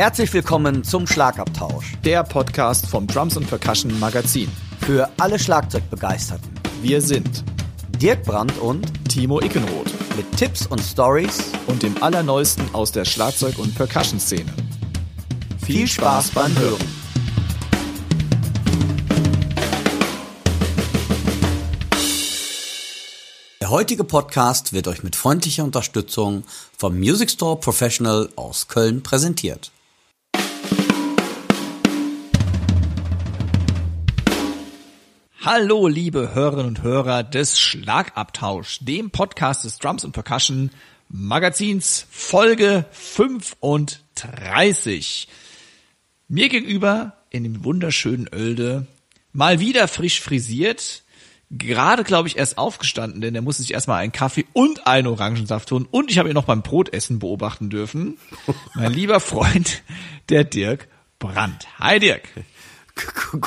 Herzlich willkommen zum Schlagabtausch, der Podcast vom Drums & Percussion Magazin. Für alle Schlagzeugbegeisterten. Wir sind Dirk Brandt und Timo Ickenroth mit Tipps und Stories und dem Allerneuesten aus der Schlagzeug- und Percussion-Szene. Viel Spaß beim Hören. Der heutige Podcast wird euch mit freundlicher Unterstützung vom Music Store Professional aus Köln präsentiert. Hallo liebe Hörerinnen und Hörer des Schlagabtausch, dem Podcast des Drums & Percussion Magazins, Folge 35. Mir gegenüber in dem wunderschönen Oelde, mal wieder frisch frisiert, gerade, glaube ich, erst aufgestanden, denn er musste sich erstmal einen Kaffee und einen Orangensaft tun. Und ich habe ihn noch beim Brotessen beobachten dürfen. Mein lieber Freund, der Dirk Brandt. Hi Dirk.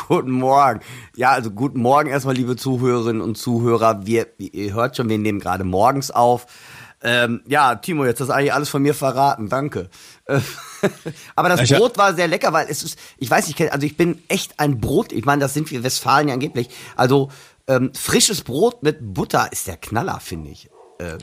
Guten Morgen. Ja, also guten Morgen erstmal, liebe Zuhörerinnen und Zuhörer. Ihr hört schon, wir nehmen gerade morgens auf. Ja, Timo, jetzt hast du eigentlich alles von mir verraten. Danke. Aber das Brot war sehr lecker, weil es ist, ich weiß nicht, also ich bin echt ein Brot. Ich meine, das sind wir Westfalen ja angeblich. Also frisches Brot mit Butter ist der Knaller, finde ich.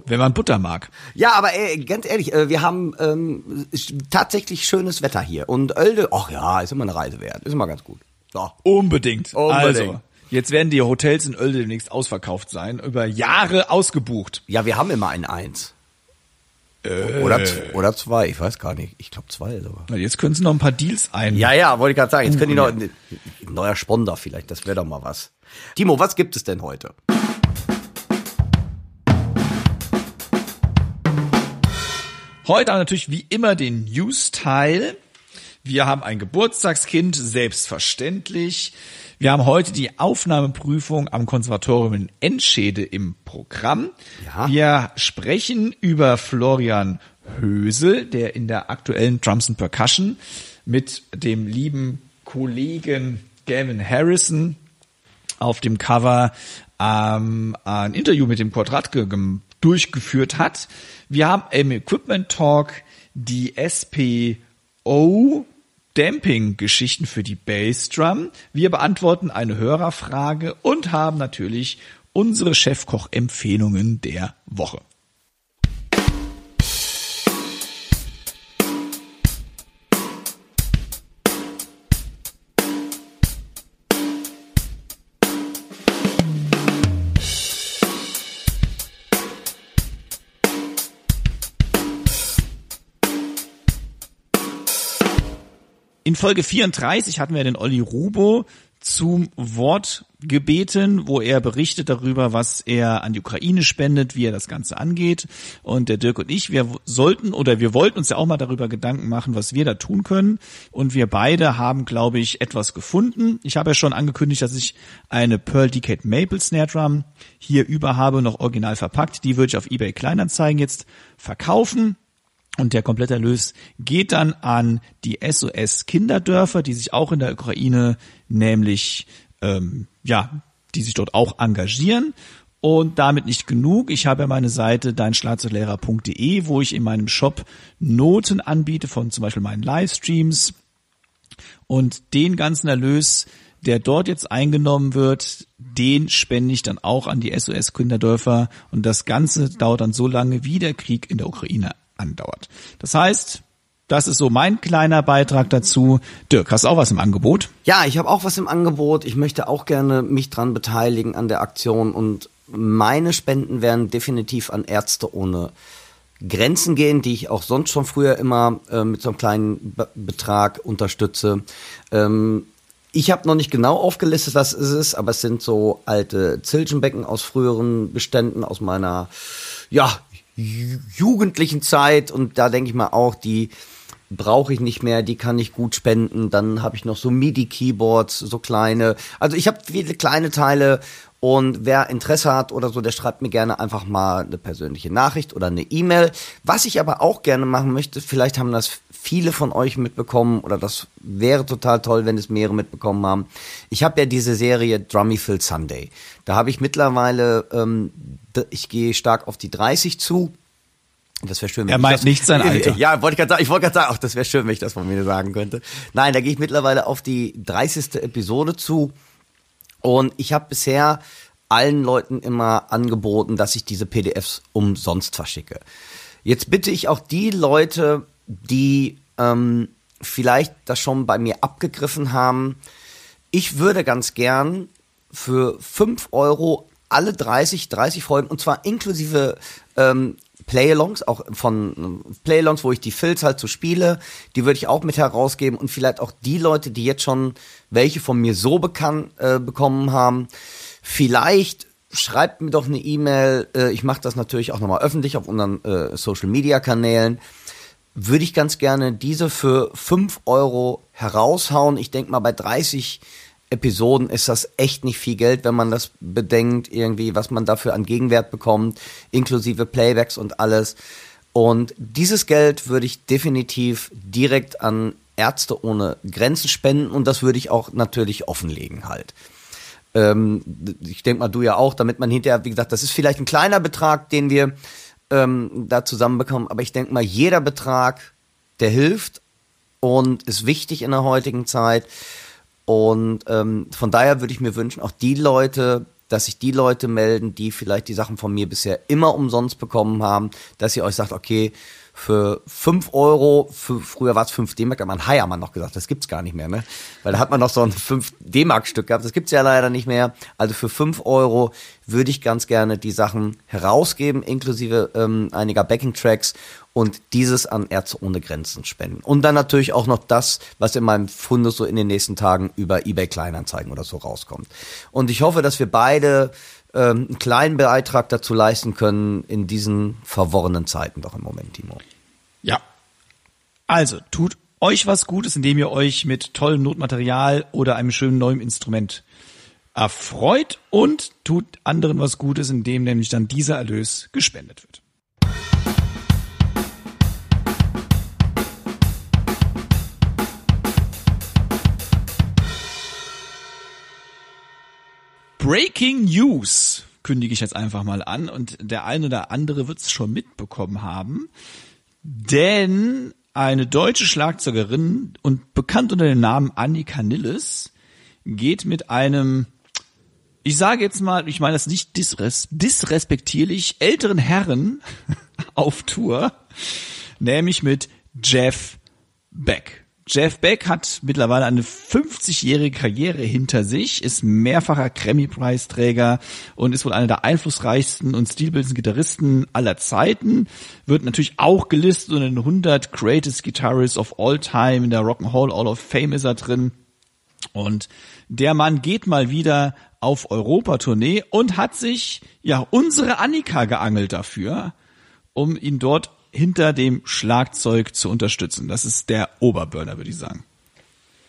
Wenn man Butter mag. Ja, aber ganz ehrlich, wir haben tatsächlich schönes Wetter hier. Und Oelde, ach ja, ist immer eine Reise wert. Ist immer ganz gut. So. Unbedingt. Also, jetzt werden die Hotels in Oelde demnächst ausverkauft sein. Über Jahre ausgebucht. Ja, wir haben immer eins. Oder zwei, ich weiß gar nicht. Ich glaube zwei sogar. Jetzt können sie noch ein paar Deals ein. Ja, wollte ich gerade sagen. Jetzt können die noch ein neuer Sponsor vielleicht. Das wäre doch mal was. Timo, was gibt es denn heute? Heute haben wir natürlich wie immer den News-Teil. Wir haben ein Geburtstagskind, selbstverständlich. Wir haben heute die Aufnahmeprüfung am Konservatorium in Enschede im Programm. Ja. Wir sprechen über Florian Hösel, der in der aktuellen Drums & Percussion mit dem lieben Kollegen Gavin Harrison auf dem Cover ein Interview mit dem Quadrat durchgeführt hat. Wir haben im Equipment Talk die SPO Damping-Geschichten für die Bassdrum. Wir beantworten eine Hörerfrage und haben natürlich unsere Chefkoch-Empfehlungen der Woche. In Folge 34 hatten wir den Olli Rubo zum Wort gebeten, wo er berichtet darüber, was er an die Ukraine spendet, wie er das Ganze angeht. Und der Dirk und ich, wir wollten uns ja auch mal darüber Gedanken machen, was wir da tun können. Und wir beide haben, glaube ich, etwas gefunden. Ich habe ja schon angekündigt, dass ich eine Pearl Decade Maple Snare Drum hier über habe, noch original verpackt. Die würde ich auf eBay Kleinanzeigen jetzt verkaufen. Und der komplette Erlös geht dann an die SOS-Kinderdörfer, die sich auch in der Ukraine nämlich, die sich dort auch engagieren. Und damit nicht genug. Ich habe ja meine Seite deinschlagzeuglehrer.de, wo ich in meinem Shop Noten anbiete von zum Beispiel meinen Livestreams. Und den ganzen Erlös, der dort jetzt eingenommen wird, den spende ich dann auch an die SOS-Kinderdörfer. Und das Ganze dauert dann so lange, wie der Krieg in der Ukraine andauert. Das heißt, das ist so mein kleiner Beitrag dazu. Dirk, hast du auch was im Angebot? Ja, ich habe auch was im Angebot. Ich möchte auch gerne mich dran beteiligen an der Aktion und meine Spenden werden definitiv an Ärzte ohne Grenzen gehen, die ich auch sonst schon früher immer mit so einem kleinen Betrag unterstütze. Ich habe noch nicht genau aufgelistet, was es ist, aber es sind so alte Zilchenbecken aus früheren Beständen, aus meiner, jugendlichen Zeit und da denke ich mal auch, die brauche ich nicht mehr, die kann ich gut spenden. Dann habe ich noch so MIDI-Keyboards, so kleine. Also ich habe viele kleine Teile und wer Interesse hat oder so, der schreibt mir gerne einfach mal eine persönliche Nachricht oder eine E-Mail. Was ich aber auch gerne machen möchte, vielleicht haben das viele von euch mitbekommen oder das wäre total toll, wenn es mehrere mitbekommen haben. Ich habe ja diese Serie Drummy Phil Sunday. Da habe ich mittlerweile, ich gehe stark auf die 30 zu. Das wäre schön. Er meint nicht sein Alter. Ja, wollte ich gerade sagen, ach, das wäre schön, wenn ich das von mir sagen könnte. Nein, da gehe ich mittlerweile auf die 30. Episode zu. Und ich habe bisher allen Leuten immer angeboten, dass ich diese PDFs umsonst verschicke. Jetzt bitte ich auch die Leute, die vielleicht das schon bei mir abgegriffen haben. Ich würde ganz gern für 5 € alle 30 Folgen, und zwar inklusive Play-alongs, auch von Play-alongs, wo ich die Fills halt so spiele, die würde ich auch mit herausgeben, und vielleicht auch die Leute, die jetzt schon welche von mir so bekannt bekommen haben. Vielleicht schreibt mir doch eine E-Mail, ich mache das natürlich auch nochmal öffentlich auf unseren Social-Media-Kanälen, würde ich ganz gerne diese für 5 € heraushauen. Ich denke mal, bei 30 Episoden ist das echt nicht viel Geld, wenn man das bedenkt, irgendwie, was man dafür an Gegenwert bekommt, inklusive Playbacks und alles. Und dieses Geld würde ich definitiv direkt an Ärzte ohne Grenzen spenden, und das würde ich auch natürlich offenlegen halt. Ich denke mal, du ja auch, damit man hinterher, wie gesagt, das ist vielleicht ein kleiner Betrag, den wir da zusammenbekommen, aber ich denke mal, jeder Betrag, der hilft und ist wichtig in der heutigen Zeit. Und von daher würde ich mir wünschen, auch die Leute, dass sich die Leute melden, die vielleicht die Sachen von mir bisher immer umsonst bekommen haben, dass ihr euch sagt, okay, für 5 €, früher war es 5 D-Mark, aber ein Hai haben wir noch gesagt, das gibt's gar nicht mehr, ne? Weil da hat man noch so ein 5 D-Mark-Stück gehabt, das gibt's ja leider nicht mehr. Also für 5 € würde ich ganz gerne die Sachen herausgeben, inklusive einiger Backing-Tracks, und dieses an Ärzte ohne Grenzen spenden. Und dann natürlich auch noch das, was in meinem Fundus so in den nächsten Tagen über eBay-Kleinanzeigen oder so rauskommt. Und ich hoffe, dass wir beide einen kleinen Beitrag dazu leisten können in diesen verworrenen Zeiten doch im Moment, Timo. Ja. Also, tut euch was Gutes, indem ihr euch mit tollem Notmaterial oder einem schönen neuen Instrument erfreut, und tut anderen was Gutes, indem nämlich dann dieser Erlös gespendet wird. Breaking News kündige ich jetzt einfach mal an, und der eine oder andere wird es schon mitbekommen haben, denn eine deutsche Schlagzeugerin und bekannt unter dem Namen Annika Nilles geht mit einem, ich sage jetzt mal, ich meine das nicht disrespektierlich, älteren Herren auf Tour, nämlich mit Jeff Beck. Jeff Beck hat mittlerweile eine 50-jährige Karriere hinter sich, ist mehrfacher Grammy-Preisträger und ist wohl einer der einflussreichsten und stilbildendsten Gitarristen aller Zeiten. Wird natürlich auch gelistet unter den 100 Greatest Guitarists of All Time. In der Rock'n'Roll Hall of Fame ist er drin. Und der Mann geht mal wieder auf Europa-Tournee und hat sich ja unsere Annika geangelt dafür, um ihn dort hinter dem Schlagzeug zu unterstützen. Das ist der Oberburner, würde ich sagen.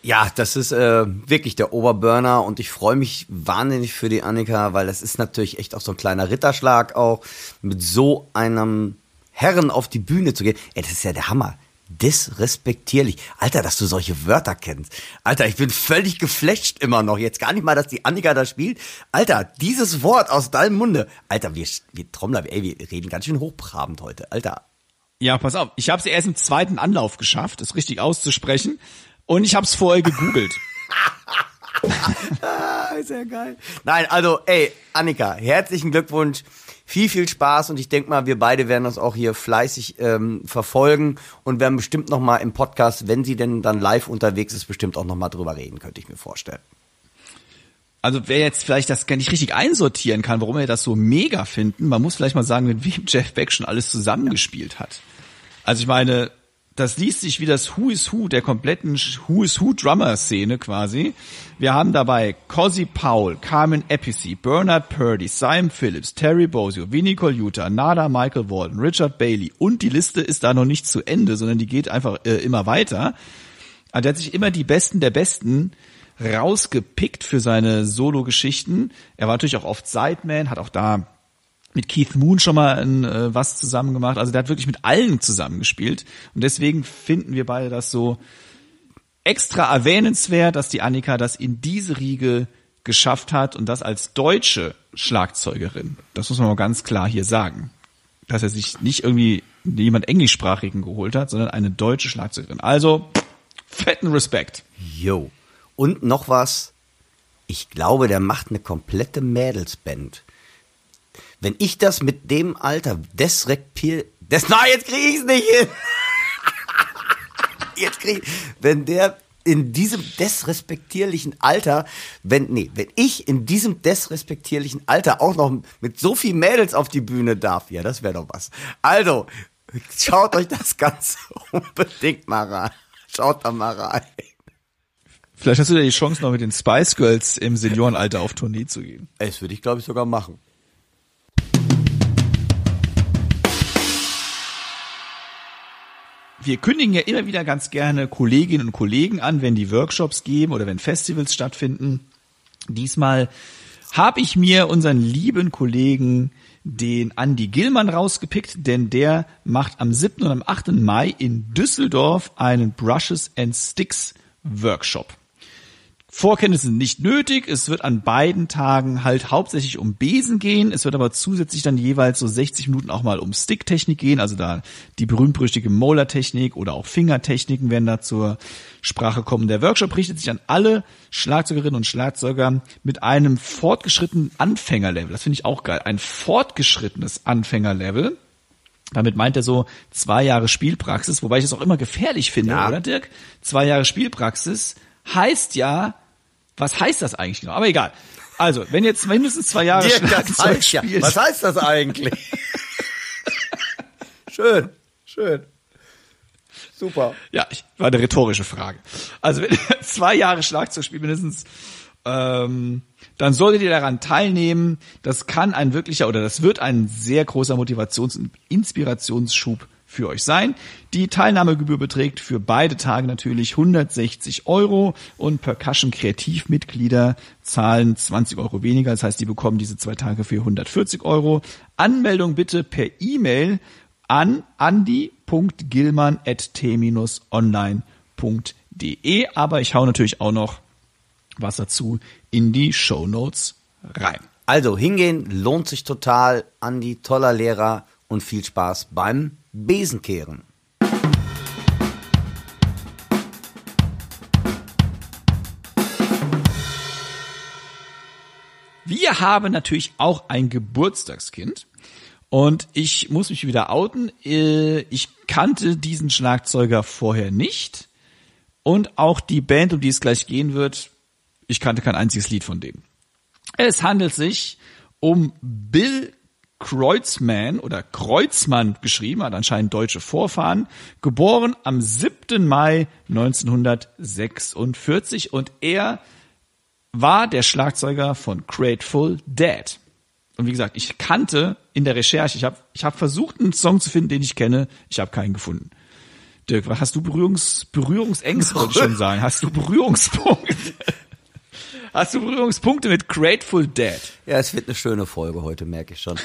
Ja, das ist wirklich der Oberburner, und ich freue mich wahnsinnig für die Annika, weil das ist natürlich echt auch so ein kleiner Ritterschlag auch, mit so einem Herren auf die Bühne zu gehen. Ey, das ist ja der Hammer. Disrespektierlich. Alter, dass du solche Wörter kennst. Alter, ich bin völlig geflasht immer noch. Jetzt gar nicht mal, dass die Annika da spielt. Alter, dieses Wort aus deinem Munde. Alter, wir Trommler, ey, wir reden ganz schön hochtrabend heute. Alter. Ja, pass auf. Ich habe es erst im zweiten Anlauf geschafft, es richtig auszusprechen. Und ich habe es vorher gegoogelt. Ist ja geil. Nein, also, ey, Annika, herzlichen Glückwunsch. Viel, viel Spaß. Und ich denke mal, wir beide werden uns auch hier fleißig verfolgen und werden bestimmt noch mal im Podcast, wenn sie denn dann live unterwegs ist, bestimmt auch noch mal drüber reden, könnte ich mir vorstellen. Also wer jetzt vielleicht das gar nicht richtig einsortieren kann, warum wir das so mega finden, man muss vielleicht mal sagen, mit wem Jeff Beck schon alles zusammengespielt hat. Also ich meine, das liest sich wie das Who is Who der kompletten Who is Who Drummer-Szene quasi. Wir haben dabei Cozy Powell, Carmine Appice, Bernard Purdy, Simon Phillips, Terry Bozzio, Vinnie Colaiuta, Nada Michael Walden, Richard Bailey, und die Liste ist da noch nicht zu Ende, sondern die geht einfach immer weiter. Also der hat sich immer die Besten der Besten rausgepickt für seine Solo-Geschichten. Er war natürlich auch oft Sideman, hat auch da mit Keith Moon schon mal was zusammen gemacht. Also der hat wirklich mit allen zusammengespielt. Und deswegen finden wir beide das so extra erwähnenswert, dass die Annika das in diese Riege geschafft hat, und das als deutsche Schlagzeugerin. Das muss man mal ganz klar hier sagen. Dass er sich nicht irgendwie jemand Englischsprachigen geholt hat, sondern eine deutsche Schlagzeugerin. Also, fetten Respekt. Jo. Und noch was, ich glaube, der macht eine komplette Mädelsband. Wenn ich das mit dem Alter jetzt kriege ich es nicht hin. Wenn der in diesem desrespektierlichen Alter, wenn ich in diesem desrespektierlichen Alter auch noch mit so viel Mädels auf die Bühne darf, ja, das wäre doch was. Also, schaut euch das Ganze unbedingt mal rein. Schaut da mal rein. Vielleicht hast du ja die Chance, noch mit den Spice Girls im Seniorenalter auf Tournee zu gehen. Das würde ich, glaube ich, sogar machen. Wir kündigen ja immer wieder ganz gerne Kolleginnen und Kollegen an, wenn die Workshops geben oder wenn Festivals stattfinden. Diesmal habe ich mir unseren lieben Kollegen, den Andy Gillmann, rausgepickt, denn der macht am 7. und am 8. Mai in Düsseldorf einen Brushes and Sticks Workshop. Vorkenntnisse sind nicht nötig. Es wird an beiden Tagen halt hauptsächlich um Besen gehen. Es wird aber zusätzlich dann jeweils so 60 Minuten auch mal um Sticktechnik gehen. Also da die berühmt-berüchtigte Molar-Technik oder auch Fingertechniken werden da zur Sprache kommen. Der Workshop richtet sich an alle Schlagzeugerinnen und Schlagzeuger mit einem fortgeschrittenen Anfängerlevel. Das finde ich auch geil. Ein fortgeschrittenes Anfängerlevel. Damit meint er so 2 Jahre Spielpraxis, wobei ich es auch immer gefährlich finde, ja. Oder Dirk? 2 Jahre Spielpraxis heißt ja, was heißt das eigentlich genau? Aber egal. Also, wenn jetzt mindestens 2 Jahre Schlagzeug spielst. Ja. Was heißt das eigentlich? Schön, schön. Super. Ja, war eine rhetorische Frage. Also, wenn ihr 2 Jahre Schlagzeug spielt mindestens, dann solltet ihr daran teilnehmen. Das kann ein wirklicher oder das wird ein sehr großer Motivations- und Inspirationsschub für euch sein. Die Teilnahmegebühr beträgt für beide Tage natürlich 160 € und Percussion-Kreativmitglieder zahlen 20 € weniger. Das heißt, die bekommen diese 2 Tage für 140 €. Anmeldung bitte per E-Mail an andi.gillmann@t-online.de. Aber ich hau natürlich auch noch was dazu in die Shownotes rein. Also hingehen lohnt sich total. Andi, toller Lehrer und viel Spaß beim Besenkehren. Wir haben natürlich auch ein Geburtstagskind und ich muss mich wieder outen. Ich kannte diesen Schlagzeuger vorher nicht und auch die Band, um die es gleich gehen wird, ich kannte kein einziges Lied von denen. Es handelt sich um Bill Kreutzmann oder Kreutzmann geschrieben, hat anscheinend deutsche Vorfahren, geboren am 7. Mai 1946 und er war der Schlagzeuger von Grateful Dead. Und wie gesagt, ich kannte in der Recherche, ich habe versucht, einen Song zu finden, den ich kenne, ich habe keinen gefunden. Dirk, hast du Berührungsängste, wollte ich schon sagen, hast du Berührungspunkte? Hast du Berührungspunkte mit Grateful Dead? Ja, es wird eine schöne Folge heute, merke ich schon.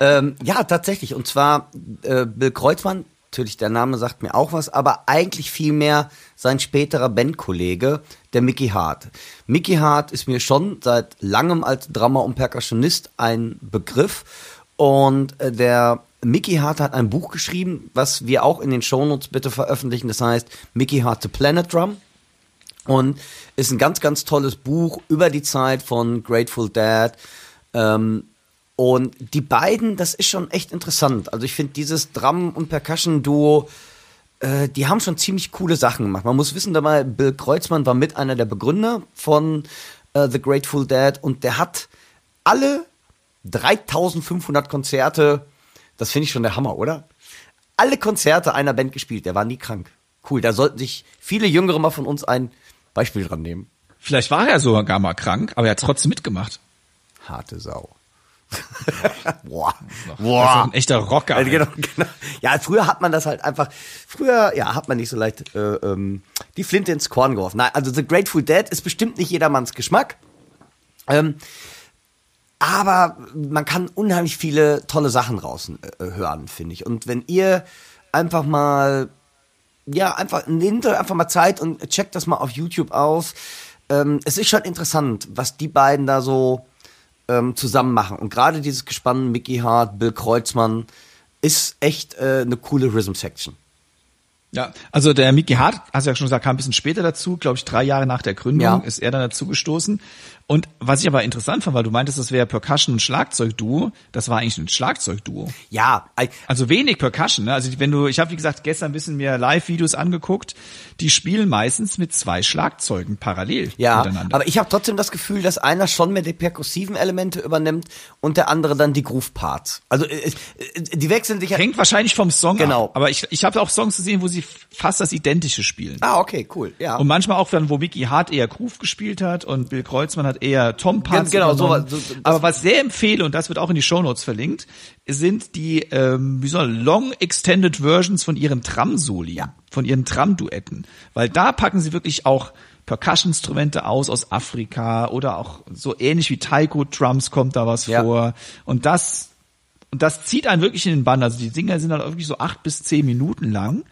Ja, tatsächlich. Und zwar Bill Kreutzmann, natürlich der Name sagt mir auch was, aber eigentlich vielmehr sein späterer Bandkollege, der Mickey Hart. Mickey Hart ist mir schon seit langem als Drummer und Percussionist ein Begriff. Und der Mickey Hart hat ein Buch geschrieben, was wir auch in den Shownotes bitte veröffentlichen. Das heißt Mickey Hart The Planet Drum. Und ist ein ganz, ganz tolles Buch über die Zeit von Grateful Dead. Und die beiden, das ist schon echt interessant. Also ich finde dieses Drum- und Percussion-Duo, die haben schon ziemlich coole Sachen gemacht. Man muss wissen, dabei Bill Kreutzmann war mit einer der Begründer von The Grateful Dead. Und der hat alle 3500 Konzerte, das finde ich schon der Hammer, oder? Alle Konzerte einer Band gespielt, der war nie krank. Cool, da sollten sich viele Jüngere mal von uns ein Beispiel dran nehmen. Vielleicht war er sogar gar mal krank, aber er hat trotzdem mitgemacht. Harte Sau. Boah. Boah. Das ist ein echter Rocker. Also, genau. Ja, früher hat man das halt einfach, hat man nicht so leicht die Flinte ins Korn geworfen. Nein, also The Grateful Dead ist bestimmt nicht jedermanns Geschmack. Aber man kann unheimlich viele tolle Sachen draußen hören, finde ich. Und wenn ihr einfach mal nehmt euch einfach mal Zeit und checkt das mal auf YouTube aus. Es ist schon interessant, was die beiden da so zusammen machen. Und gerade dieses Gespann Mickey Hart, Bill Kreutzmann, ist echt eine coole Rhythm-Section. Ja, also der Mickey Hart, hast du ja schon gesagt, kam ein bisschen später dazu, glaube ich 3 Jahre nach der Gründung, ja, ist er dann dazu gestoßen. Und was ich aber interessant fand, weil du meintest, das wäre Percussion- und Schlagzeugduo, das war eigentlich ein Schlagzeugduo. Ja. Also wenig Percussion, ne? Also ich habe wie gesagt gestern ein bisschen mir Live-Videos angeguckt, die spielen meistens mit 2 Schlagzeugen parallel miteinander. Ja, aber ich habe trotzdem das Gefühl, dass einer schon mehr die perkussiven Elemente übernimmt und der andere dann die Groove-Parts. Also die wechseln sich ja. Hängt wahrscheinlich vom Song ab. Aber ich habe auch Songs gesehen, wo sie fast das Identische spielen. Ah, okay, cool, ja. Und manchmal auch dann, wo Mickey Hart eher Groove gespielt hat und Bill Kreutzmann hat eher Tom-Parts. Genau, so, aber was sehr empfehle, und das wird auch in die Shownotes verlinkt, sind die Long Extended Versions von ihren Tram-Soli, von ihren Tram-Duetten. Weil da packen sie wirklich auch Percussion-Instrumente aus Afrika oder auch so ähnlich wie Taiko-Drums kommt da was vor. Und das zieht einen wirklich in den Bann. Also die Dinger sind dann wirklich so 8 bis 10 Minuten lang.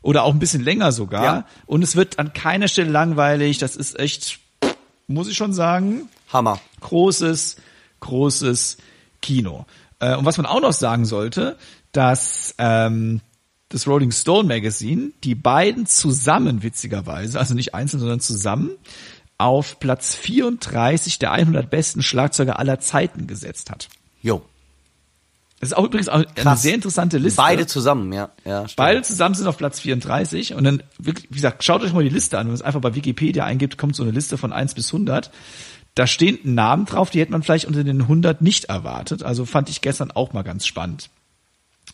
Oder auch ein bisschen länger sogar. Ja. Und es wird an keiner Stelle langweilig. Das ist echt, muss ich schon sagen, Hammer. Großes Kino. Und was man auch noch sagen sollte, dass das Rolling Stone Magazine die beiden zusammen, witzigerweise, also nicht einzeln, sondern zusammen, auf Platz 34 der 100 besten Schlagzeuger aller Zeiten gesetzt hat. Jo. Das ist auch übrigens auch eine sehr interessante Liste. Beide zusammen, ja. Beide zusammen sind auf Platz 34. Und dann, wie gesagt, schaut euch mal die Liste an. Wenn man es einfach bei Wikipedia eingibt, kommt so eine Liste von 1 bis 100. Da stehen Namen drauf, die hätte man vielleicht unter den 100 nicht erwartet. Also fand ich gestern auch mal ganz spannend.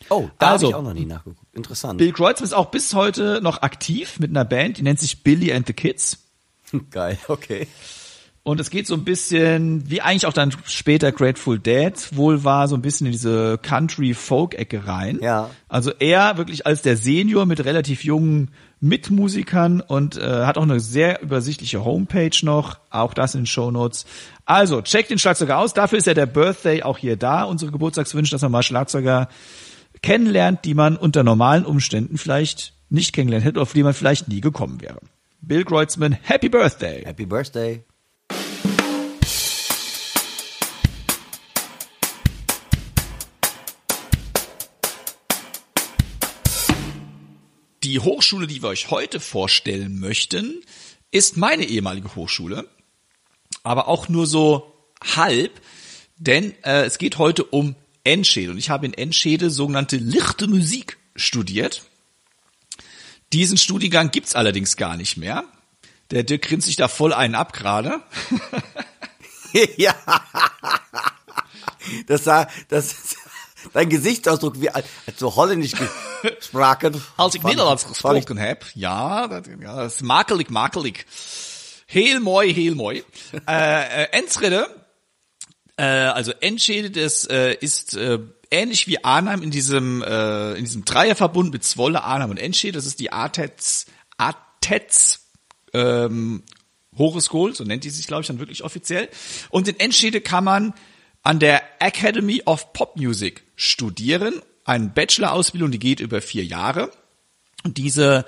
Oh, da habe ich auch noch nie nachgeguckt. Interessant. Bill Kreutzmann ist auch bis heute noch aktiv mit einer Band, die nennt sich Billy and the Kids. Geil, okay. Und es geht so ein bisschen, wie eigentlich auch dann später Grateful Dead wohl war, so ein bisschen in diese Country-Folk-Ecke rein. Ja. Also er wirklich als der Senior mit relativ jungen Mitmusikern und hat auch eine sehr übersichtliche Homepage noch, auch das in den Shownotes. Also checkt den Schlagzeuger aus, dafür ist ja der Birthday auch hier da, unsere Geburtstagswünsche, dass man mal Schlagzeuger kennenlernt, die man unter normalen Umständen vielleicht nicht kennengelernt hätte, auf die man vielleicht nie gekommen wäre. Bill Kreutzmann, Happy Birthday! Happy Birthday! Die Hochschule, die wir euch heute vorstellen möchten, ist meine ehemalige Hochschule, aber auch nur so halb, denn es geht heute um Enschede und ich habe in Enschede sogenannte Lichte Musik studiert. Diesen Studiengang gibt's allerdings gar nicht mehr. Der Dirk grinst sich da voll einen ab gerade. Ja, das dein Gesichtsausdruck, wie so holländisch gesprochen. Als ich Niederlands gesprochen habe, das ist makelig. Heel mooi. Enschede, das ist ähnlich wie Arnhem in diesem Dreierverbund mit Zwolle, Arnhem und Enschede. Das ist die Artets Hogeschool, so nennt die sich, glaube ich, dann wirklich offiziell. Und in Enschede kann man an der Academy of Pop Music studieren, eine Bachelor-Ausbildung, die geht über 4 Jahre. Und dieser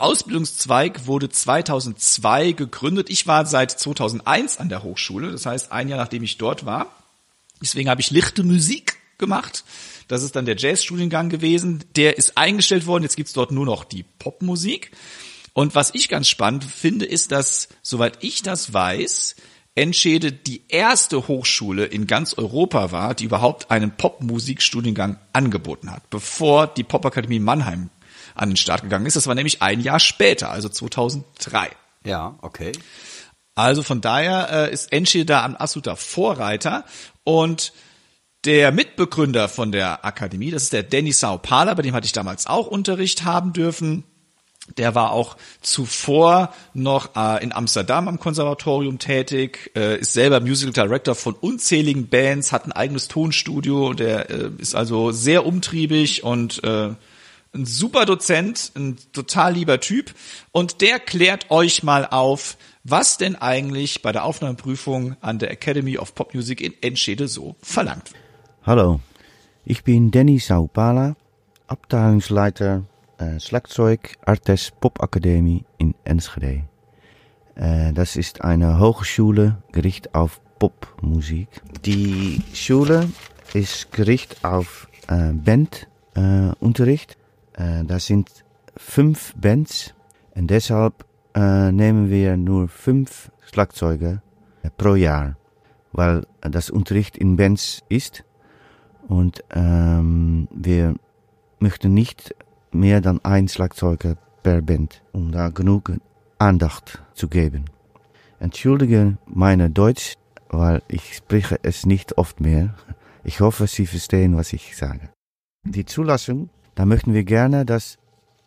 Ausbildungszweig wurde 2002 gegründet. Ich war seit 2001 an der Hochschule, das heißt ein Jahr, nachdem ich dort war. Deswegen habe ich Lichte Musik gemacht. Das ist dann der Jazz-Studiengang gewesen. Der ist eingestellt worden, jetzt gibt's dort nur noch die Popmusik. Und was ich ganz spannend finde, ist, dass, soweit ich das weiß, Enschede die erste Hochschule in ganz Europa war, die überhaupt einen Popmusikstudiengang angeboten hat, bevor die Popakademie Mannheim an den Start gegangen ist. Das war nämlich ein Jahr später, also 2003. Ja, okay. Also von daher ist Enschede da ein absoluter Vorreiter und der Mitbegründer von der Akademie, das ist der Denny Saupala, bei dem hatte ich damals auch Unterricht haben dürfen. Der war auch zuvor noch in Amsterdam am Konservatorium tätig, ist selber Musical Director von unzähligen Bands, hat ein eigenes Tonstudio, der ist also sehr umtriebig und ein super Dozent, ein total lieber Typ. Und der klärt euch mal auf, was denn eigentlich bei der Aufnahmeprüfung an der Academy of Pop Music in Enschede so verlangt wird. Hallo, ich bin Denny Saupala, Abteilungsleiter Schlagzeug Artes Pop Akademie in Enschede. Das ist eine Hochschule, gerichtet auf Popmusik. Die Schule ist gerichtet auf Band Unterricht. Das sind 5 Bands und deshalb nehmen wir nur 5 Schlagzeuger pro Jahr, weil das Unterricht in Bands ist und wir möchten nicht mehr als 1 Schlagzeuger per Band, um da genug Andacht zu geben. Entschuldige meine Deutsch, weil ich spreche es nicht oft mehr. Ich hoffe, Sie verstehen, was ich sage. Die Zulassung, da möchten wir gerne, dass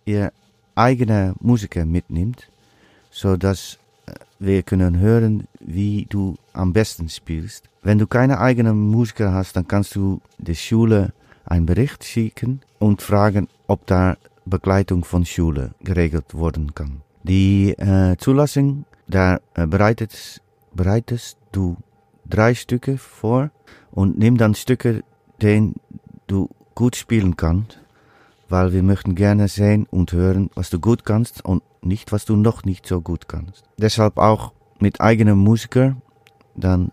ihr eigene Musiker mitnimmt, sodass wir können hören, wie du am besten spielst. Wenn du keine eigenen Musiker hast, dann kannst du der Schule einen Bericht schicken und fragen, ob da Begleitung von Schule geregelt worden kann. Die Zulassung, da bereitest du 3 Stücke vor und nimm dann Stücke, denen du gut spielen kannst, weil wir möchten gerne sehen und hören, was du gut kannst und nicht, was du noch nicht so gut kannst. Deshalb auch mit eigenem Musiker, dann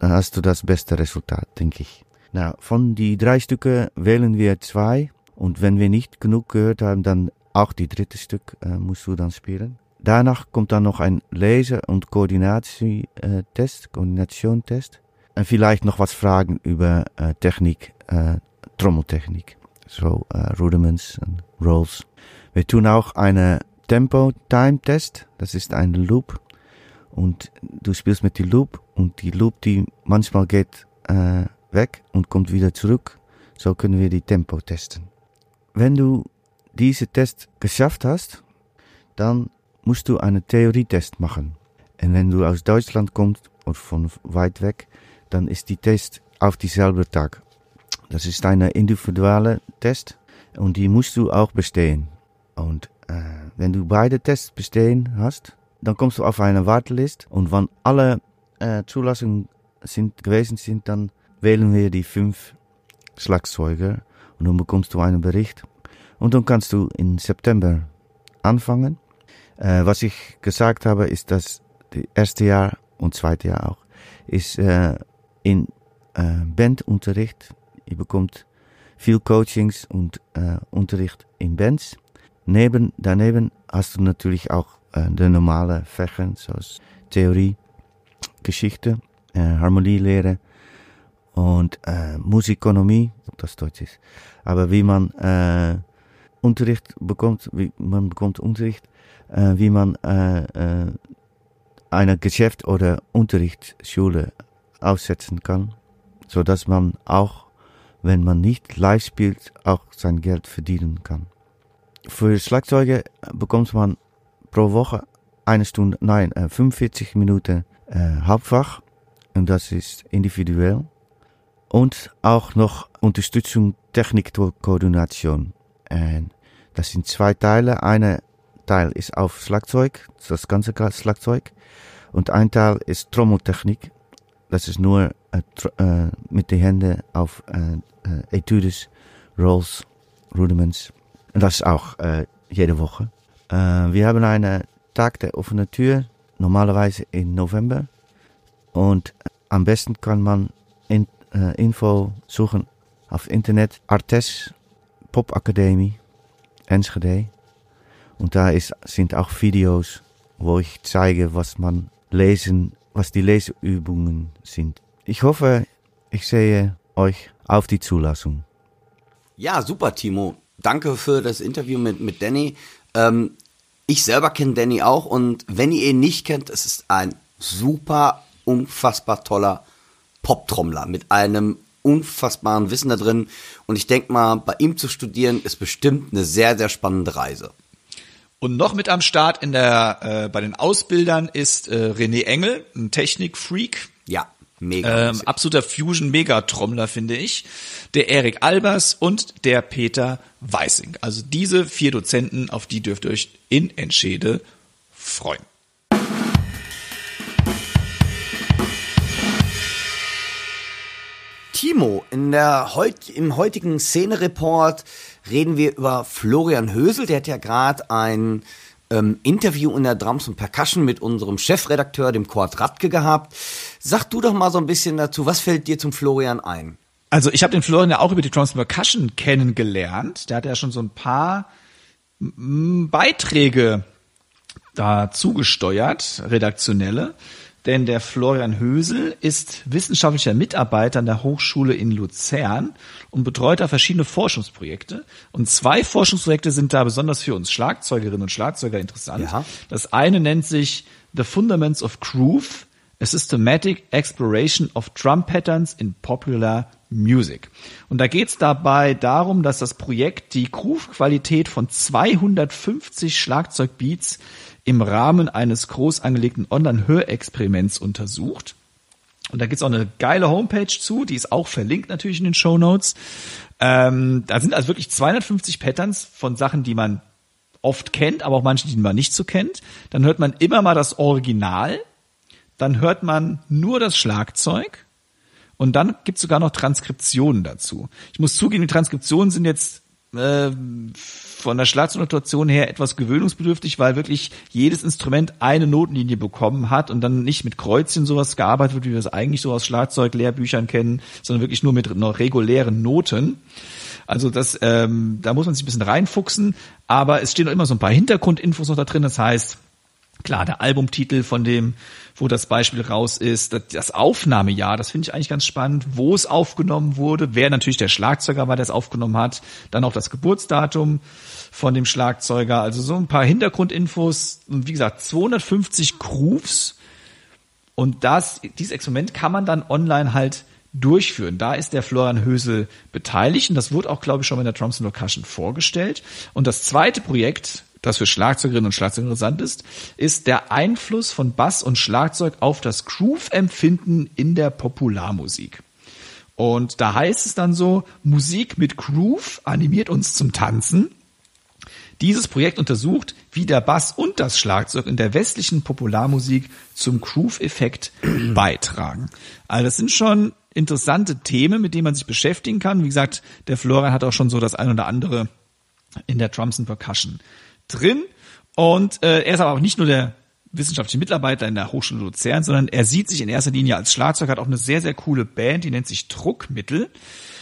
hast du das beste Resultat, denke ich. Na, von die 3 Stücke wählen wir 2 und wenn wir nicht genug gehört haben, dann auch die 3. Stück musst du dann spielen. Danach kommt dann noch ein Lese- und Koordinationstest. Und vielleicht noch was Fragen über Technik, Trommeltechnik, so Rudiments und Rolls. Wir tun auch einen Tempo-Time-Test, das ist ein Loop. Und du spielst mit die Loop und die Loop, die manchmal geht weg und kommt wieder zurück. So können wir die Tempo testen. Wenn du diesen Test geschafft hast, dann musst du einen Theorietest machen. Und wenn du aus Deutschland kommst oder von weit weg, dann ist die Test auf dieselbe Tag. Das ist eine individuelle Test und die musst du auch bestehen. Und wenn du beide Tests bestehen hast, dann kommst du auf eine Warteliste und wenn alle Zulassungen gewesen sind, dann wählen wir die 5 Schlagzeuger und dann bekommst du einen Bericht. Und dann kannst du im September anfangen. Was ich gesagt habe, ist, dass das erste Jahr und zweite Jahr auch ist in Bandunterricht. Ihr bekommt viel Coachings und Unterricht in Bands. Daneben hast du natürlich auch die normale Fächer, so Theorie, Geschichte, Harmonielehre und Musikökonomie, ob das Deutsch ist. Aber wie man Unterricht bekommt, wie man eine Geschäft- oder Unterrichtsschule aufsetzen kann, sodass man auch, wenn man nicht live spielt, auch sein Geld verdienen kann. Für Schlagzeuger bekommt man pro Woche 45 Minuten Hauptfach und das ist individuell und auch noch Unterstützung Technikkoordination. Das sind 2 Teile. Ein Teil ist auf Schlagzeug, das ganze Schlagzeug, und ein Teil ist Trommeltechnik. Das ist nur mit den Händen auf Etudes, Rolls, Rudiments. Das ist auch jede Woche. Wir haben einen Tag der offenen Tür, normalerweise im November. Und am besten kann man Info suchen auf Internet. Artes Pop Akademie, Enschede. Und da sind auch Videos, wo ich zeige, was die Leseübungen sind. Ich hoffe, ich sehe euch auf die Zulassung. Ja, super, Timo. Danke für das Interview mit Denny. Ich selber kenne Denny auch und wenn ihr ihn nicht kennt, es ist ein super, unfassbar toller Pop-Trommler mit einem unfassbaren Wissen da drin und ich denke mal, bei ihm zu studieren ist bestimmt eine sehr, sehr spannende Reise. Und noch mit am Start bei den Ausbildern ist René Engel, ein Technikfreak. Ja, mega. Absoluter Fusion-Megatrommler, finde ich. Der Erik Albers und der Peter Weissing. Also diese 4 Dozenten, auf die dürft ihr euch in Enschede freuen. Timo, im heutigen Szene-Report reden wir über Florian Hösel. Der hat ja gerade ein Interview in der Drums & Percussion mit unserem Chefredakteur, dem Quadrat, gehabt. Sag du doch mal so ein bisschen dazu, was fällt dir zum Florian ein? Also ich habe den Florian ja auch über die Drums and Percussion kennengelernt. Der hat ja schon so ein paar Beiträge dazu gesteuert, redaktionelle. Denn der Florian Hösel ist wissenschaftlicher Mitarbeiter an der Hochschule in Luzern und betreut da verschiedene Forschungsprojekte. Und 2 Forschungsprojekte sind da besonders für uns Schlagzeugerinnen und Schlagzeuger interessant. Ja. Das eine nennt sich The Fundaments of Groove, a Systematic Exploration of Drum Patterns in Popular Music. Und da geht es dabei darum, dass das Projekt die Groove-Qualität von 250 Schlagzeugbeats im Rahmen eines groß angelegten Online-Hörexperiments untersucht. Und da gibt es auch eine geile Homepage zu, die ist auch verlinkt natürlich in den Shownotes. Da sind also wirklich 250 Patterns von Sachen, die man oft kennt, aber auch manche, die man nicht so kennt. Dann hört man immer mal das Original, dann hört man nur das Schlagzeug und dann gibt es sogar noch Transkriptionen dazu. Ich muss zugeben, die Transkriptionen sind jetzt von der Schlagzeugnation her etwas gewöhnungsbedürftig, weil wirklich jedes Instrument eine Notenlinie bekommen hat und dann nicht mit Kreuzchen sowas gearbeitet wird, wie wir es eigentlich so aus Schlagzeuglehrbüchern kennen, sondern wirklich nur mit noch regulären Noten. Also das, da muss man sich ein bisschen reinfuchsen, aber es stehen noch immer so ein paar Hintergrundinfos noch da drin. Das heißt, klar, der Albumtitel von dem, wo das Beispiel raus ist, das Aufnahmejahr, das finde ich eigentlich ganz spannend, wo es aufgenommen wurde, wer natürlich der Schlagzeuger war, der es aufgenommen hat, dann auch das Geburtsdatum von dem Schlagzeuger, also so ein paar Hintergrundinfos und wie gesagt 250 Grooves und dieses Experiment kann man dann online halt durchführen. Da ist der Florian Hösel beteiligt und das wurde auch, glaube ich, schon mal in der Drums and Percussion vorgestellt. Und das zweite Projekt, das für Schlagzeugerinnen und Schlagzeuger interessant ist, ist der Einfluss von Bass und Schlagzeug auf das Groove-Empfinden in der Popularmusik. Und da heißt es dann so, Musik mit Groove animiert uns zum Tanzen. Dieses Projekt untersucht, wie der Bass und das Schlagzeug in der westlichen Popularmusik zum Groove-Effekt beitragen. Also das sind schon interessante Themen, mit denen man sich beschäftigen kann. Wie gesagt, der Florian hat auch schon so das ein oder andere in der Drums and Percussion drin. Und er ist aber auch nicht nur der wissenschaftliche Mitarbeiter in der Hochschule Luzern, sondern er sieht sich in erster Linie als Schlagzeuger, hat auch eine sehr, sehr coole Band, die nennt sich Druckmittel.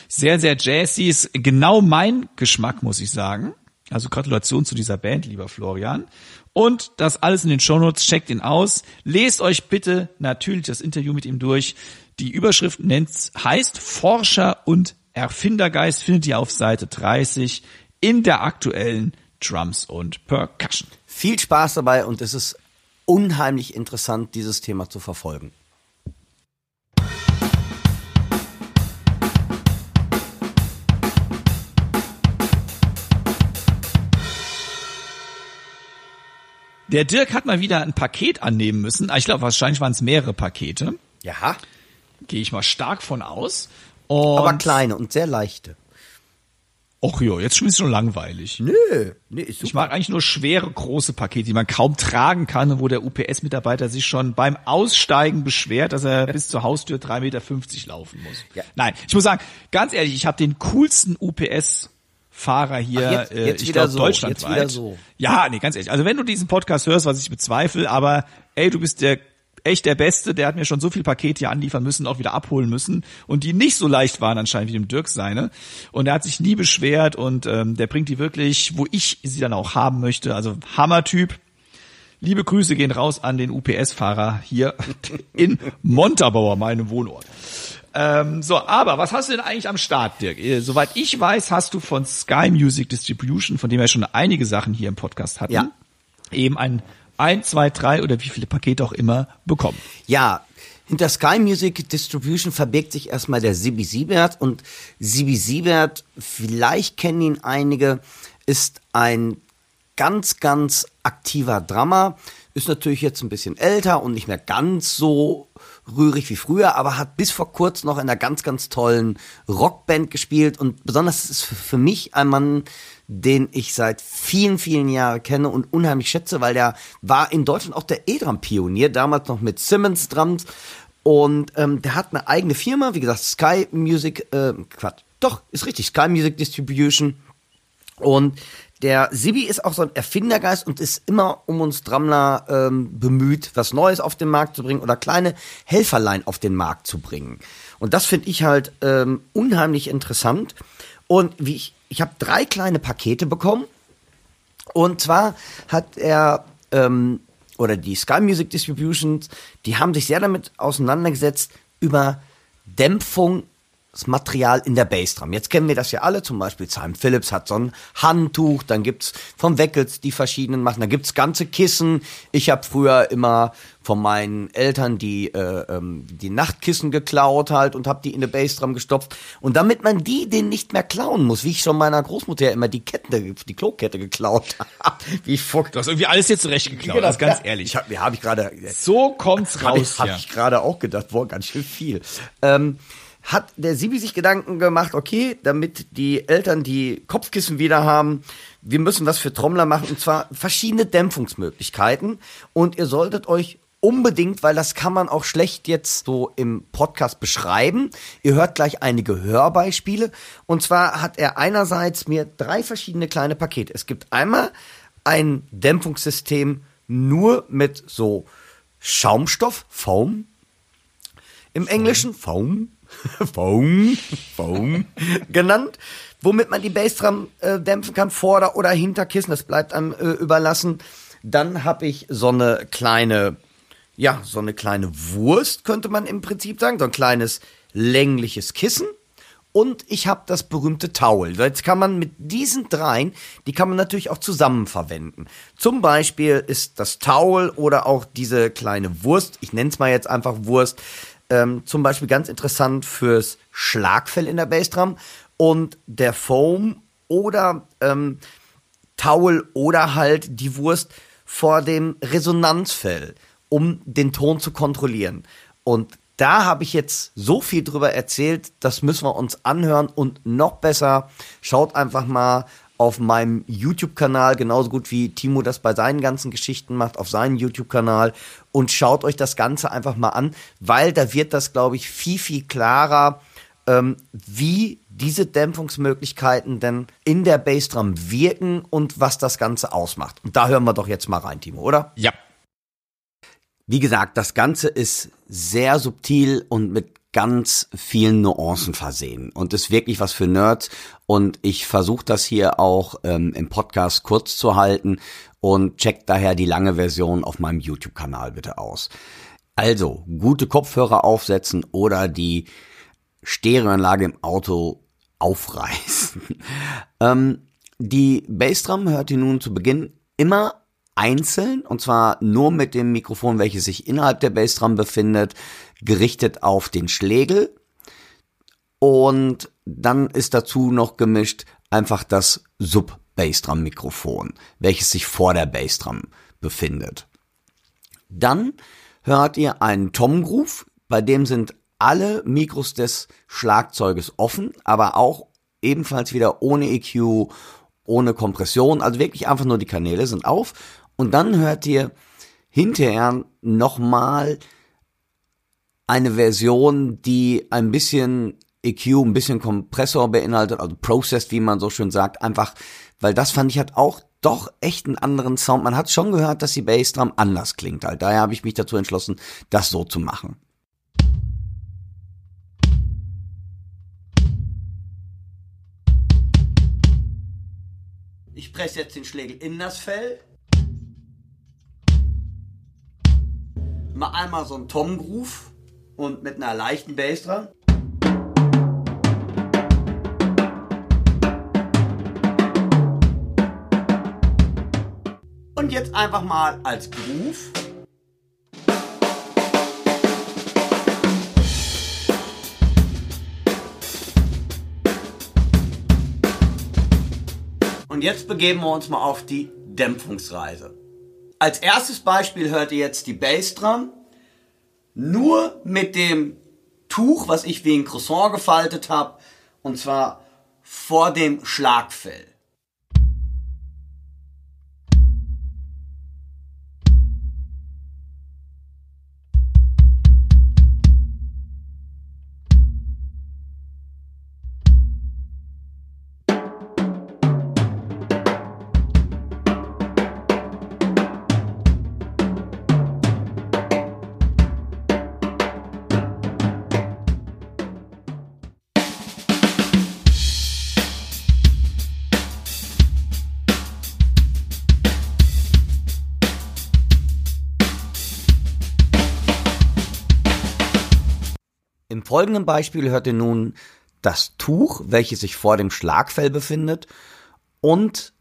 Sehr, sehr jazzy, ist genau mein Geschmack, muss ich sagen. Also Gratulation zu dieser Band, lieber Florian. Und das alles in den Shownotes, checkt ihn aus. Lest euch bitte natürlich das Interview mit ihm durch. Die Überschrift heißt Forscher und Erfindergeist, findet ihr auf Seite 30 in der aktuellen Drums und Percussion. Viel Spaß dabei und es ist unheimlich interessant, dieses Thema zu verfolgen. Der Dirk hat mal wieder ein Paket annehmen müssen. Ich glaube, wahrscheinlich waren es mehrere Pakete. Ja. Gehe ich mal stark von aus. Und aber kleine und sehr leichte. Och jo, jetzt ist es schon langweilig. Nö, ist super. Ich mag eigentlich nur schwere, große Pakete, die man kaum tragen kann und wo der UPS-Mitarbeiter sich schon beim Aussteigen beschwert, dass er bis zur Haustür 3,50 Meter laufen muss. Ja. Nein, ich muss sagen, ganz ehrlich, ich habe den coolsten UPS-Fahrer hier, jetzt ich glaube, so, deutschlandweit. Jetzt wieder so. Ja, nee, ganz ehrlich. Also wenn du diesen Podcast hörst, was ich bezweifle, aber ey, du bist der Beste, der hat mir schon so viel Pakete hier anliefern müssen, auch wieder abholen müssen und die nicht so leicht waren anscheinend wie dem Dirk seine. Und er hat sich nie beschwert und der bringt die wirklich, wo ich sie dann auch haben möchte. Also Hammertyp. Liebe Grüße gehen raus an den UPS-Fahrer hier in Montabaur, meinem Wohnort. Aber was hast du denn eigentlich am Start, Dirk? Soweit ich weiß, hast du von Sky Music Distribution, von dem wir schon einige Sachen hier im Podcast hatten, ja, eben 1, 2, 3 oder wie viele Pakete auch immer bekommen. Ja, hinter Sky Music Distribution verbirgt sich erstmal der Sibi Siebert. Und Sibi Siebert, vielleicht kennen ihn einige, ist ein ganz, ganz aktiver Drummer. Ist natürlich jetzt ein bisschen älter und nicht mehr ganz so rührig wie früher, aber hat bis vor kurzem noch in einer ganz, ganz tollen Rockband gespielt. Und besonders ist für mich ein Mann, den ich seit vielen, vielen Jahren kenne und unheimlich schätze, weil der war in Deutschland auch der E-Drum-Pionier, damals noch mit Simmons Drums. Und der hat eine eigene Firma, wie gesagt, Sky Music, Sky Music Distribution. Und Der Sibi ist auch so ein Erfindergeist und ist immer um uns Drumler bemüht, was Neues auf den Markt zu bringen oder kleine Helferlein auf den Markt zu bringen. Und das finde ich halt unheimlich interessant. Und wie ich habe 3 kleine Pakete bekommen. Und zwar hat er oder die Sky Music Distribution, die haben sich sehr damit auseinandergesetzt über Dämpfung, das Material in der Bassdrum. Jetzt kennen wir das ja alle, zum Beispiel Simon Phillips hat so ein Handtuch, dann gibt's vom Weckels die verschiedenen machen, dann gibt's ganze Kissen. Ich habe früher immer von meinen Eltern die Nachtkissen geklaut halt und habe die in eine Bassdrum gestopft. Und damit man die denen nicht mehr klauen muss, wie ich schon meiner Großmutter ja immer die Klokette geklaut habe. Du hast irgendwie alles jetzt zurecht geklaut, das ist ganz ehrlich. Hab ich gerade... So kommt's raus. Habe ich gerade auch gedacht, boah, ganz schön viel. Hat der Sibi sich Gedanken gemacht, okay, damit die Eltern die Kopfkissen wieder haben, wir müssen was für Trommler machen, und zwar verschiedene Dämpfungsmöglichkeiten. Und ihr solltet euch unbedingt, weil das kann man auch schlecht jetzt so im Podcast beschreiben, ihr hört gleich einige Hörbeispiele. Und zwar hat er einerseits mir 3 verschiedene kleine Pakete. Es gibt einmal ein Dämpfungssystem nur mit so Schaumstoff, Foam, im Englischen Foam. Foam genannt, womit man die Bassdrum dämpfen kann, Vorder- oder Hinterkissen, das bleibt einem überlassen. Dann habe ich so eine kleine Wurst, könnte man im Prinzip sagen, so ein kleines längliches Kissen. Und ich habe das berühmte Towel. Jetzt kann man mit diesen 3, die kann man natürlich auch zusammen verwenden. Zum Beispiel ist das Towel oder auch diese kleine Wurst, ich nenne es mal jetzt einfach Wurst, zum Beispiel ganz interessant fürs Schlagfell in der Bassdrum, und der Foam oder Towel oder halt die Wurst vor dem Resonanzfell, um den Ton zu kontrollieren. Und da habe ich jetzt so viel drüber erzählt, das müssen wir uns anhören, und noch besser, schaut einfach mal auf meinem YouTube-Kanal, genauso gut wie Timo das bei seinen ganzen Geschichten macht, auf seinen YouTube-Kanal, und schaut euch das Ganze einfach mal an, weil da wird das, glaube ich, viel, viel klarer, wie diese Dämpfungsmöglichkeiten denn in der Bassdrum wirken und was das Ganze ausmacht. Und da hören wir doch jetzt mal rein, Timo, oder? Ja. Wie gesagt, das Ganze ist sehr subtil und mit ganz vielen Nuancen versehen und ist wirklich was für Nerds, und ich versuche das hier auch im Podcast kurz zu halten, und checkt daher die lange Version auf meinem YouTube-Kanal bitte aus. Also, gute Kopfhörer aufsetzen oder die Stereoanlage im Auto aufreißen. Die Bassdrum hört ihr nun zu Beginn immer einzeln, und zwar nur mit dem Mikrofon, welches sich innerhalb der Bassdrum befindet, gerichtet auf den Schlägel, und dann ist dazu noch gemischt einfach das Sub-Bassdrum-Mikrofon, welches sich vor der Bassdrum befindet. Dann hört ihr einen Tom-Groove, bei dem sind alle Mikros des Schlagzeuges offen, aber auch ebenfalls wieder ohne EQ, ohne Kompression, also wirklich einfach nur die Kanäle sind auf, und dann hört ihr hinterher nochmal eine Version, die ein bisschen EQ, ein bisschen Kompressor beinhaltet, also Processed, wie man so schön sagt, einfach, weil das fand ich halt auch doch echt einen anderen Sound. Man hat schon gehört, dass die Bassdrum anders klingt, halt. Daher habe ich mich dazu entschlossen, das so zu machen. Ich presse jetzt den Schlägel in das Fell. Mal einmal so einen Tom-Groove und mit einer leichten Bass dran. Und jetzt einfach mal als Groove. Und jetzt begeben wir uns mal auf die Dämpfungsreise. Als erstes Beispiel hört ihr jetzt die Bassdrum nur mit dem Tuch, was ich wie ein Croissant gefaltet habe, und zwar vor dem Schlagfell. folgenden Beispiel hört ihr nun das Tuch, welches sich vor dem Schlagfell befindet, und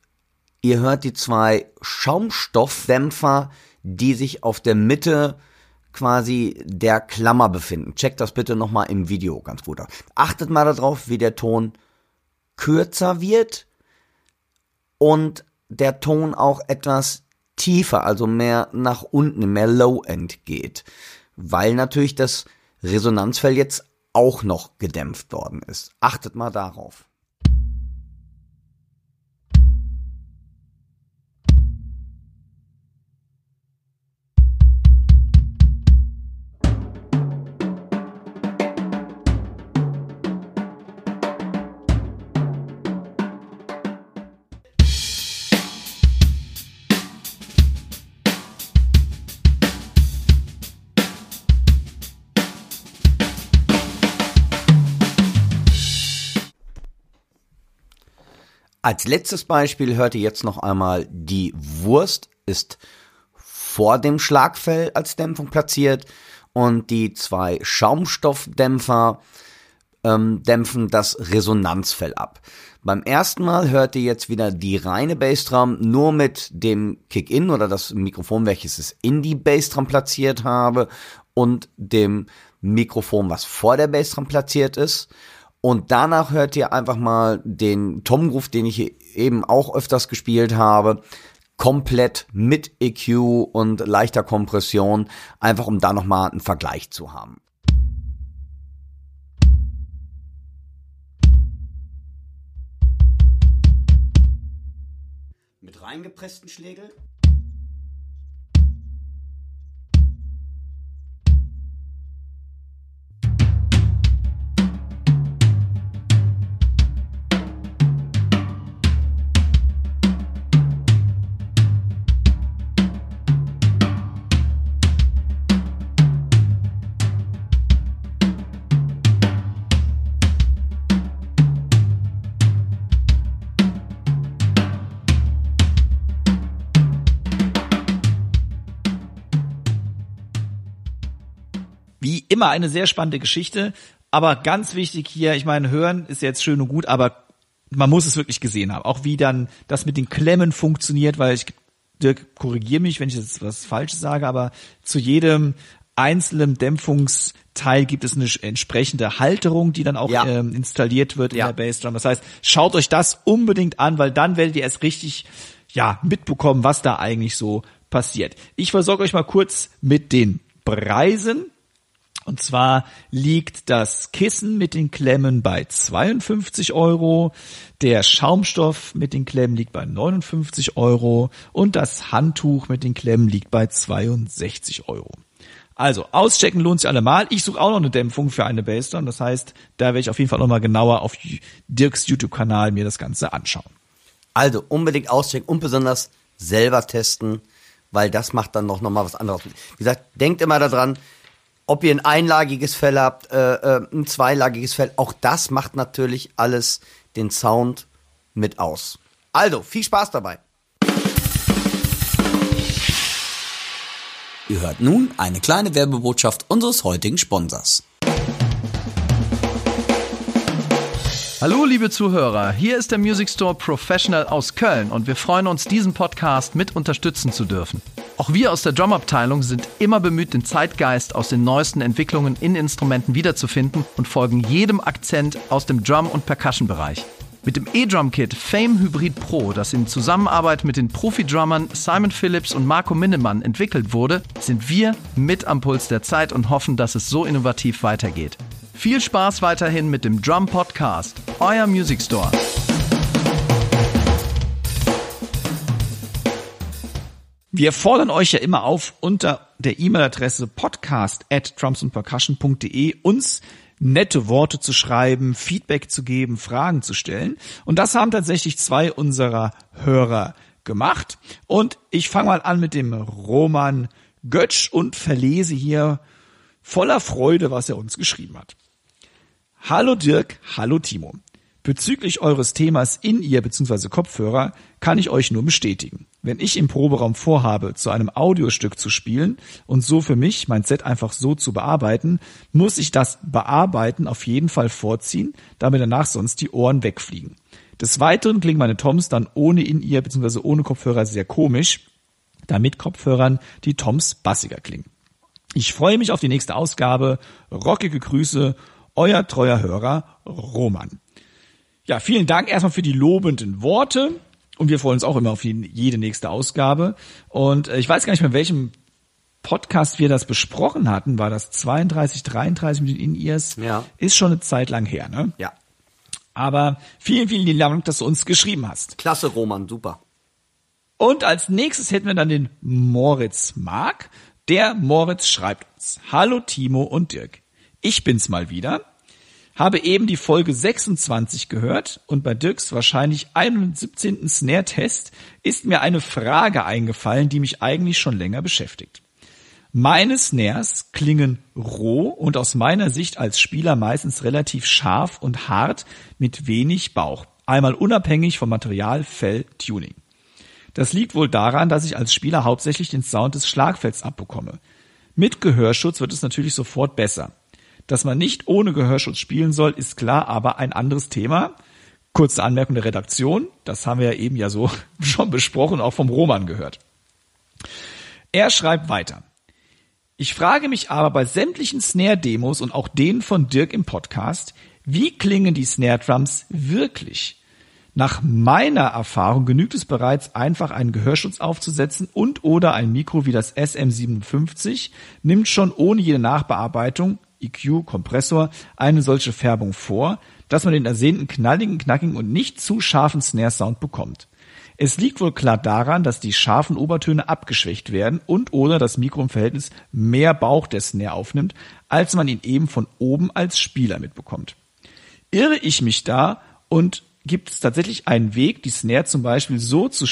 ihr hört die zwei Schaumstoffdämpfer, die sich auf der Mitte quasi der Klammer befinden. Checkt das bitte nochmal im Video ganz gut ab. Achtet mal darauf, wie der Ton kürzer wird und der Ton auch etwas tiefer, also mehr nach unten, mehr Low-End geht, weil natürlich das Resonanzfell jetzt auch noch gedämpft worden ist. Achtet mal darauf. Als letztes Beispiel hört ihr jetzt noch einmal, die Wurst ist vor dem Schlagfell als Dämpfung platziert und die zwei Schaumstoffdämpfer dämpfen das Resonanzfell ab. Beim ersten Mal hört ihr jetzt wieder die reine Bassdrum nur mit dem Kick-In oder das Mikrofon, welches es in die Bassdrum platziert habe und dem Mikrofon, was vor der Bassdrum platziert ist. Und danach hört ihr einfach mal den Tom-Groove, den ich eben auch öfters gespielt habe, komplett mit EQ und leichter Kompression, einfach um da nochmal einen Vergleich zu haben. Mit reingepressten Schlägel. Immer eine sehr spannende Geschichte, aber ganz wichtig hier, ich meine, hören ist jetzt schön und gut, aber man muss es wirklich gesehen haben. Auch wie dann das mit den Klemmen funktioniert, weil ich, Dirk, korrigiere mich, wenn ich jetzt was Falsches sage, aber zu jedem einzelnen Dämpfungsteil gibt es eine entsprechende Halterung, die dann auch installiert wird in der Bassdrum. Das heißt, schaut euch das unbedingt an, weil dann werdet ihr erst richtig mitbekommen, was da eigentlich so passiert. Ich versorge euch mal kurz mit den Preisen. Und zwar liegt das Kissen mit den Klemmen bei 52 Euro, der Schaumstoff mit den Klemmen liegt bei 59 Euro und das Handtuch mit den Klemmen liegt bei 62 Euro. Also, auschecken lohnt sich allemal. Ich suche auch noch eine Dämpfung für eine Bassdrum. Das heißt, da werde ich auf jeden Fall nochmal genauer auf Dirks YouTube-Kanal mir das Ganze anschauen. Also, unbedingt auschecken und besonders selber testen, weil das macht dann nochmal was anderes. Wie gesagt, denkt immer daran, ob ihr ein einlagiges Fell habt, ein zweilagiges Fell, auch das macht natürlich alles den Sound mit aus. Also, viel Spaß dabei. Ihr hört nun eine kleine Werbebotschaft unseres heutigen Sponsors. Hallo liebe Zuhörer, hier ist der Music Store Professional aus Köln und wir freuen uns, diesen Podcast mit unterstützen zu dürfen. Auch wir aus der Drumabteilung sind immer bemüht, den Zeitgeist aus den neuesten Entwicklungen in Instrumenten wiederzufinden und folgen jedem Akzent aus dem Drum- und Percussion-Bereich. Mit dem E-Drum-Kit Fame Hybrid Pro, das in Zusammenarbeit mit den Profi-Drummern Simon Phillips und Marco Minnemann entwickelt wurde, sind wir mit am Puls der Zeit und hoffen, dass es so innovativ weitergeht. Viel Spaß weiterhin mit dem Drum Podcast, euer Music Store. Wir fordern euch ja immer auf, unter der E-Mail-Adresse podcast@drumsandpercussion.de uns nette Worte zu schreiben, Feedback zu geben, Fragen zu stellen. Und das haben tatsächlich zwei unserer Hörer gemacht. Und ich fange mal an mit dem Roman Götsch und verlese hier voller Freude, was er uns geschrieben hat. Hallo Dirk, hallo Timo. Bezüglich eures Themas In-Ear bzw. Kopfhörer kann ich euch nur bestätigen. Wenn ich im Proberaum vorhabe, zu einem Audiostück zu spielen und so für mich mein Set einfach so zu bearbeiten, muss ich das Bearbeiten auf jeden Fall vorziehen, da mir danach sonst die Ohren wegfliegen. Des Weiteren klingen meine Toms dann ohne In-Ear bzw. ohne Kopfhörer sehr komisch, da mit Kopfhörern die Toms bassiger klingen. Ich freue mich auf die nächste Ausgabe. Rockige Grüße, euer treuer Hörer Roman. Ja, vielen Dank erstmal für die lobenden Worte und wir freuen uns auch immer auf jede nächste Ausgabe und ich weiß gar nicht mehr, in welchem Podcast wir das besprochen hatten, war das 32, 33 mit den In-Ears, ja. Ist schon eine Zeit lang her, ne? Ja. Aber vielen, vielen Dank, dass du uns geschrieben hast. Klasse, Roman, super. Und als nächstes hätten wir dann den Moritz Mark. Der Moritz schreibt uns: Hallo Timo und Dirk, ich bin's mal wieder. Habe eben die Folge 26 gehört und bei Dirks wahrscheinlich 71. Snare-Test ist mir eine Frage eingefallen, die mich eigentlich schon länger beschäftigt. Meine Snares klingen roh und aus meiner Sicht als Spieler meistens relativ scharf und hart mit wenig Bauch. Einmal unabhängig vom Material, Fell, Tuning. Das liegt wohl daran, dass ich als Spieler hauptsächlich den Sound des Schlagfells abbekomme. Mit Gehörschutz wird es natürlich sofort besser. Dass man nicht ohne Gehörschutz spielen soll, ist klar, aber ein anderes Thema. Kurze Anmerkung der Redaktion, das haben wir ja eben ja so schon besprochen, auch vom Roman gehört. Er schreibt weiter: Ich frage mich aber bei sämtlichen Snare-Demos und auch denen von Dirk im Podcast, wie klingen die Snare-Drums wirklich? Nach meiner Erfahrung genügt es bereits, einfach einen Gehörschutz aufzusetzen und oder ein Mikro wie das SM57 nimmt schon ohne jede Nachbearbeitung EQ, Kompressor, eine solche Färbung vor, dass man den ersehnten knalligen, knackigen und nicht zu scharfen Snare-Sound bekommt. Es liegt wohl klar daran, dass die scharfen Obertöne abgeschwächt werden und oder das Mikro im Verhältnis mehr Bauch der Snare aufnimmt, als man ihn eben von oben als Spieler mitbekommt. Irre ich mich da und gibt es tatsächlich einen Weg, die Snare zum Beispiel so zu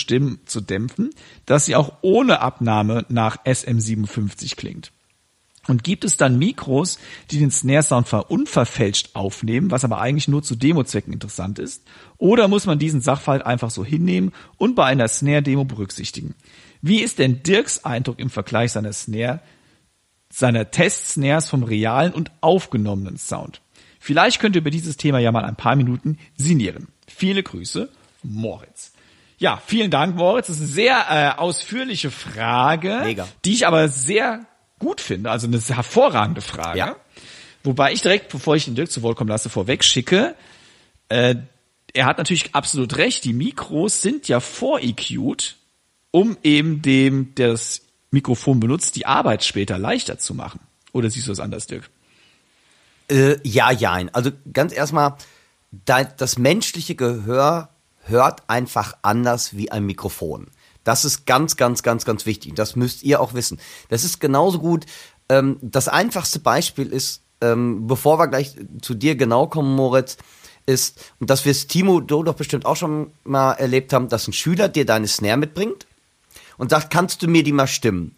dämpfen, dass sie auch ohne Abnahme nach SM57 klingt? Und gibt es dann Mikros, die den Snare-Sound unverfälscht aufnehmen, was aber eigentlich nur zu Demozwecken interessant ist? Oder muss man diesen Sachverhalt einfach so hinnehmen und bei einer Snare-Demo berücksichtigen? Wie ist denn Dirks Eindruck im Vergleich seiner Test-Snares vom realen und aufgenommenen Sound? Vielleicht könnt ihr über dieses Thema ja mal ein paar Minuten sinnieren. Viele Grüße, Moritz. Ja, vielen Dank, Moritz. Das ist eine sehr ausführliche Frage, mega, die ich aber sehr gut finde, also eine hervorragende Frage. Ja. Wobei ich direkt, bevor ich den Dirk zu Wort kommen lasse, vorweg schicke, er hat natürlich absolut recht, die Mikros sind ja vor-EQ'd, um eben dem, der das Mikrofon benutzt, die Arbeit später leichter zu machen. Oder siehst du das anders, Dirk? Ja. Also ganz erstmal, das menschliche Gehör hört einfach anders wie ein Mikrofon. Das ist ganz, ganz, ganz, ganz wichtig. Das müsst ihr auch wissen. Das ist genauso gut. Das einfachste Beispiel ist, bevor wir gleich zu dir genau kommen, Moritz, ist, und dass wir es Timo doch bestimmt auch schon mal erlebt haben, dass ein Schüler dir deine Snare mitbringt und sagt, kannst du mir die mal stimmen?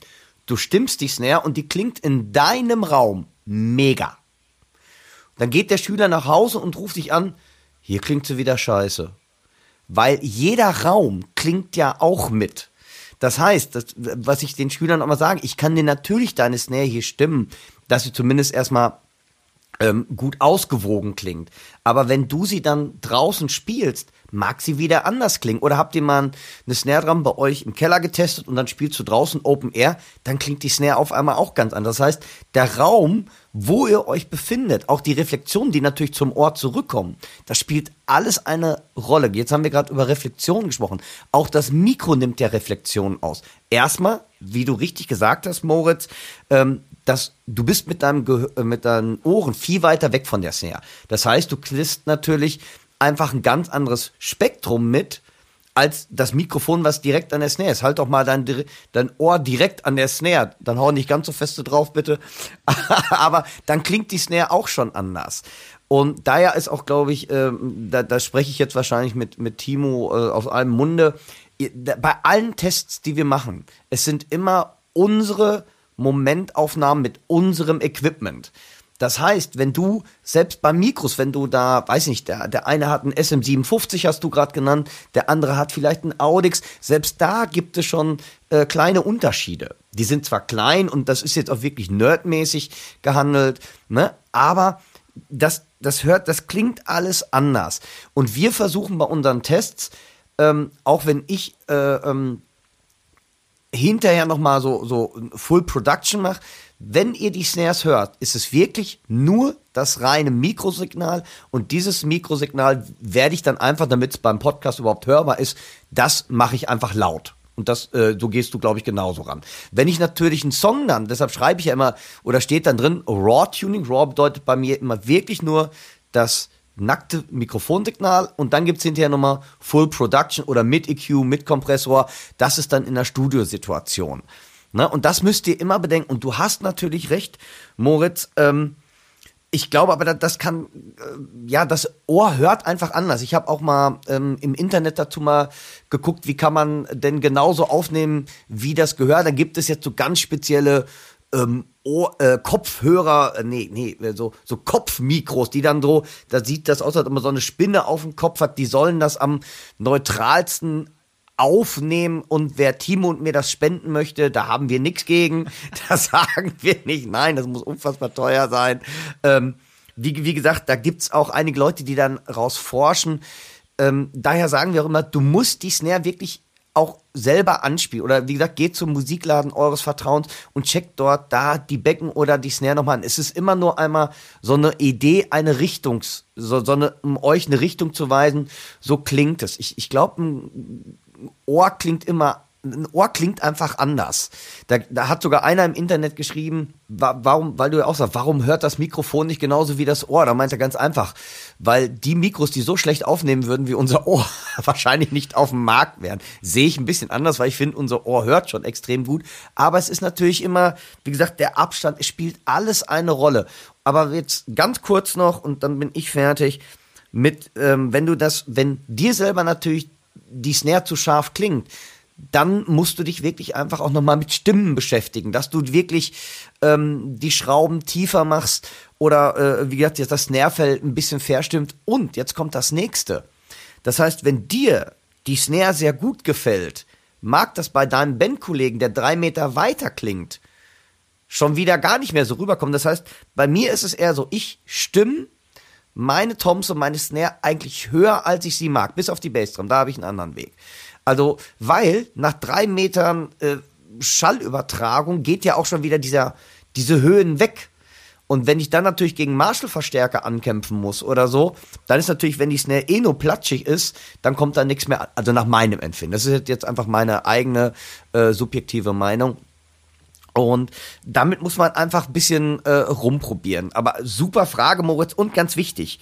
Du stimmst die Snare und die klingt in deinem Raum mega. Dann geht der Schüler nach Hause und ruft dich an, hier klingt sie wieder scheiße. Weil jeder Raum klingt ja auch mit. Das heißt, was ich den Schülern auch mal sage, ich kann dir natürlich deine Snare hier stimmen, dass sie zumindest erstmal gut ausgewogen klingt. Aber wenn du sie dann draußen spielst, mag sie wieder anders klingen. Oder habt ihr mal eine Snare Drum bei euch im Keller getestet und dann spielst du draußen Open Air, dann klingt die Snare auf einmal auch ganz anders. Das heißt, der Raum, wo ihr euch befindet, auch die Reflexionen, die natürlich zum Ohr zurückkommen, das spielt alles eine Rolle. Jetzt haben wir gerade über Reflexionen gesprochen. Auch das Mikro nimmt ja Reflexionen aus. Erstmal, wie du richtig gesagt hast, Moritz, dass du bist mit deinen Ohren viel weiter weg von der Snare. Das heißt, du kriegst natürlich einfach ein ganz anderes Spektrum mit als das Mikrofon, was direkt an der Snare ist. Halt doch mal dein Ohr direkt an der Snare. Dann hau nicht ganz so feste drauf, bitte. Aber dann klingt die Snare auch schon anders. Und daher ist auch, glaube ich, da spreche ich jetzt wahrscheinlich mit Timo aus allem Munde. Bei allen Tests, die wir machen, es sind immer unsere Momentaufnahmen mit unserem Equipment. Das heißt, wenn du selbst beim Mikros, wenn du da, weiß nicht, der eine hat einen SM57, hast du gerade genannt, der andere hat vielleicht einen Audix, selbst da gibt es schon kleine Unterschiede. Die sind zwar klein und das ist jetzt auch wirklich nerdmäßig gehandelt, ne? Aber das klingt alles anders. Und wir versuchen bei unseren Tests, auch wenn ich hinterher nochmal so Full Production mache, wenn ihr die Snares hört, ist es wirklich nur das reine Mikrosignal und dieses Mikrosignal werde ich dann einfach, damit es beim Podcast überhaupt hörbar ist, das mache ich einfach laut. Und das, so gehst du, glaube ich, genauso ran. Wenn ich natürlich einen Song dann, deshalb schreibe ich ja immer, oder steht dann drin, Raw Tuning, Raw bedeutet bei mir immer wirklich nur das nackte Mikrofonsignal und dann gibt's hinterher nochmal Full Production oder mit EQ, mit Kompressor, das ist dann in der Studiosituation. Ne? Und das müsst ihr immer bedenken und du hast natürlich recht, Moritz, ich glaube aber, das kann, das Ohr hört einfach anders. Ich habe auch mal im Internet dazu mal geguckt, wie kann man denn genauso aufnehmen, wie das Gehör. Da gibt es jetzt so ganz spezielle Kopfhörer, so Kopfmikros, die dann so, da sieht das aus, als ob man so eine Spinne auf dem Kopf hat, die sollen das am neutralsten aufnehmen und wer Timo und mir das spenden möchte, da haben wir nichts gegen, da sagen wir nicht, nein, das muss unfassbar teuer sein. Wie gesagt, da gibt's auch einige Leute, die dann raus forschen. Daher sagen wir auch immer, du musst die Snare wirklich auch selber anspielen oder wie gesagt, geht zum Musikladen eures Vertrauens und checkt dort da die Becken oder die Snare nochmal an. Es ist immer nur einmal so eine Idee, eine Richtung, um euch eine Richtung zu weisen, so klingt es. Ich glaube, ein Ohr klingt einfach anders. Da hat sogar einer im Internet geschrieben, warum, weil du ja auch sagst, warum hört das Mikrofon nicht genauso wie das Ohr? Da meint er ganz einfach, weil die Mikros, die so schlecht aufnehmen würden wie unser Ohr, wahrscheinlich nicht auf dem Markt wären. Sehe ich ein bisschen anders, weil ich finde, unser Ohr hört schon extrem gut. Aber es ist natürlich immer, wie gesagt, der Abstand, es spielt alles eine Rolle. Aber jetzt ganz kurz noch und dann bin ich fertig mit, wenn dir selber natürlich die Snare zu scharf klingt, dann musst du dich wirklich einfach auch nochmal mit Stimmen beschäftigen, dass du wirklich die Schrauben tiefer machst oder wie gesagt, jetzt das Snarefell ein bisschen verstimmt. Und jetzt kommt das Nächste. Das heißt, wenn dir die Snare sehr gut gefällt, mag das bei deinem Bandkollegen, der 3 Meter weiter klingt, schon wieder gar nicht mehr so rüberkommen. Das heißt, bei mir ist es eher so, ich stimme meine Toms und meine Snare eigentlich höher, als ich sie mag, bis auf die Bassdrum, da habe ich einen anderen Weg. Also, weil nach 3 Metern Schallübertragung geht ja auch schon wieder diese Höhen weg. Und wenn ich dann natürlich gegen Marshall-Verstärker ankämpfen muss oder so, dann ist natürlich, wenn die Snare eh nur platschig ist, dann kommt da nichts mehr an. Also nach meinem Empfinden. Das ist jetzt einfach meine eigene subjektive Meinung. Und damit muss man einfach ein bisschen rumprobieren. Aber super Frage, Moritz. Und ganz wichtig,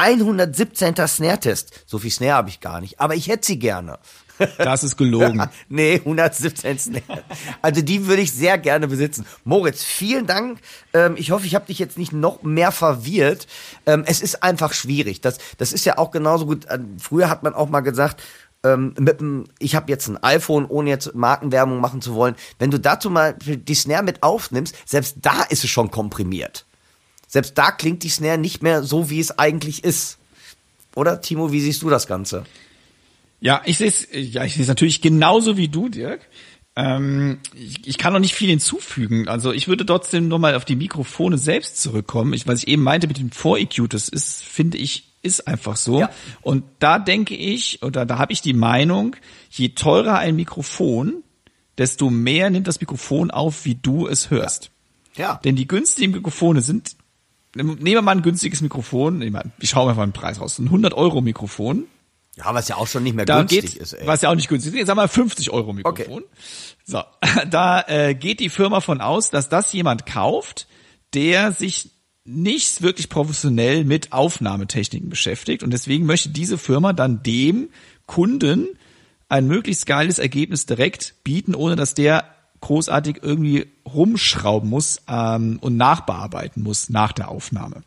117. Snare-Test. So viel Snare habe ich gar nicht, aber ich hätte sie gerne. Das ist gelogen. 117 Snare. Also die würde ich sehr gerne besitzen. Moritz, vielen Dank. Ich hoffe, ich habe dich jetzt nicht noch mehr verwirrt. Es ist einfach schwierig. Das ist ja auch genauso gut. Früher hat man auch mal gesagt, ich habe jetzt ein iPhone, ohne jetzt Markenwerbung machen zu wollen. Wenn du dazu mal die Snare mit aufnimmst, selbst da ist es schon komprimiert. Selbst da klingt die Snare nicht mehr so, wie es eigentlich ist. Oder, Timo, wie siehst du das Ganze? Ja, ich sehe es natürlich genauso wie du, Dirk. Ich kann noch nicht viel hinzufügen. Also ich würde trotzdem nochmal auf die Mikrofone selbst zurückkommen. Was ich eben meinte mit dem Vor-EQ, das ist, finde ich, ist einfach so. Ja. Und da denke ich, oder da habe ich die Meinung, je teurer ein Mikrofon, desto mehr nimmt das Mikrofon auf, wie du es hörst. Ja. Denn die günstigen Mikrofone sind, nehmen wir mal ein günstiges Mikrofon, ich schaue mir mal einen Preis raus, ein 100-Euro-Mikrofon. Ja, was ja auch schon nicht mehr günstig ist. Ey. Was ja auch nicht günstig ist, sagen wir mal 50-Euro-Mikrofon. Okay. So, da geht die Firma von aus, dass das jemand kauft, der sich nicht wirklich professionell mit Aufnahmetechniken beschäftigt und deswegen möchte diese Firma dann dem Kunden ein möglichst geiles Ergebnis direkt bieten, ohne dass der großartig irgendwie rumschrauben muss und nachbearbeiten muss nach der Aufnahme.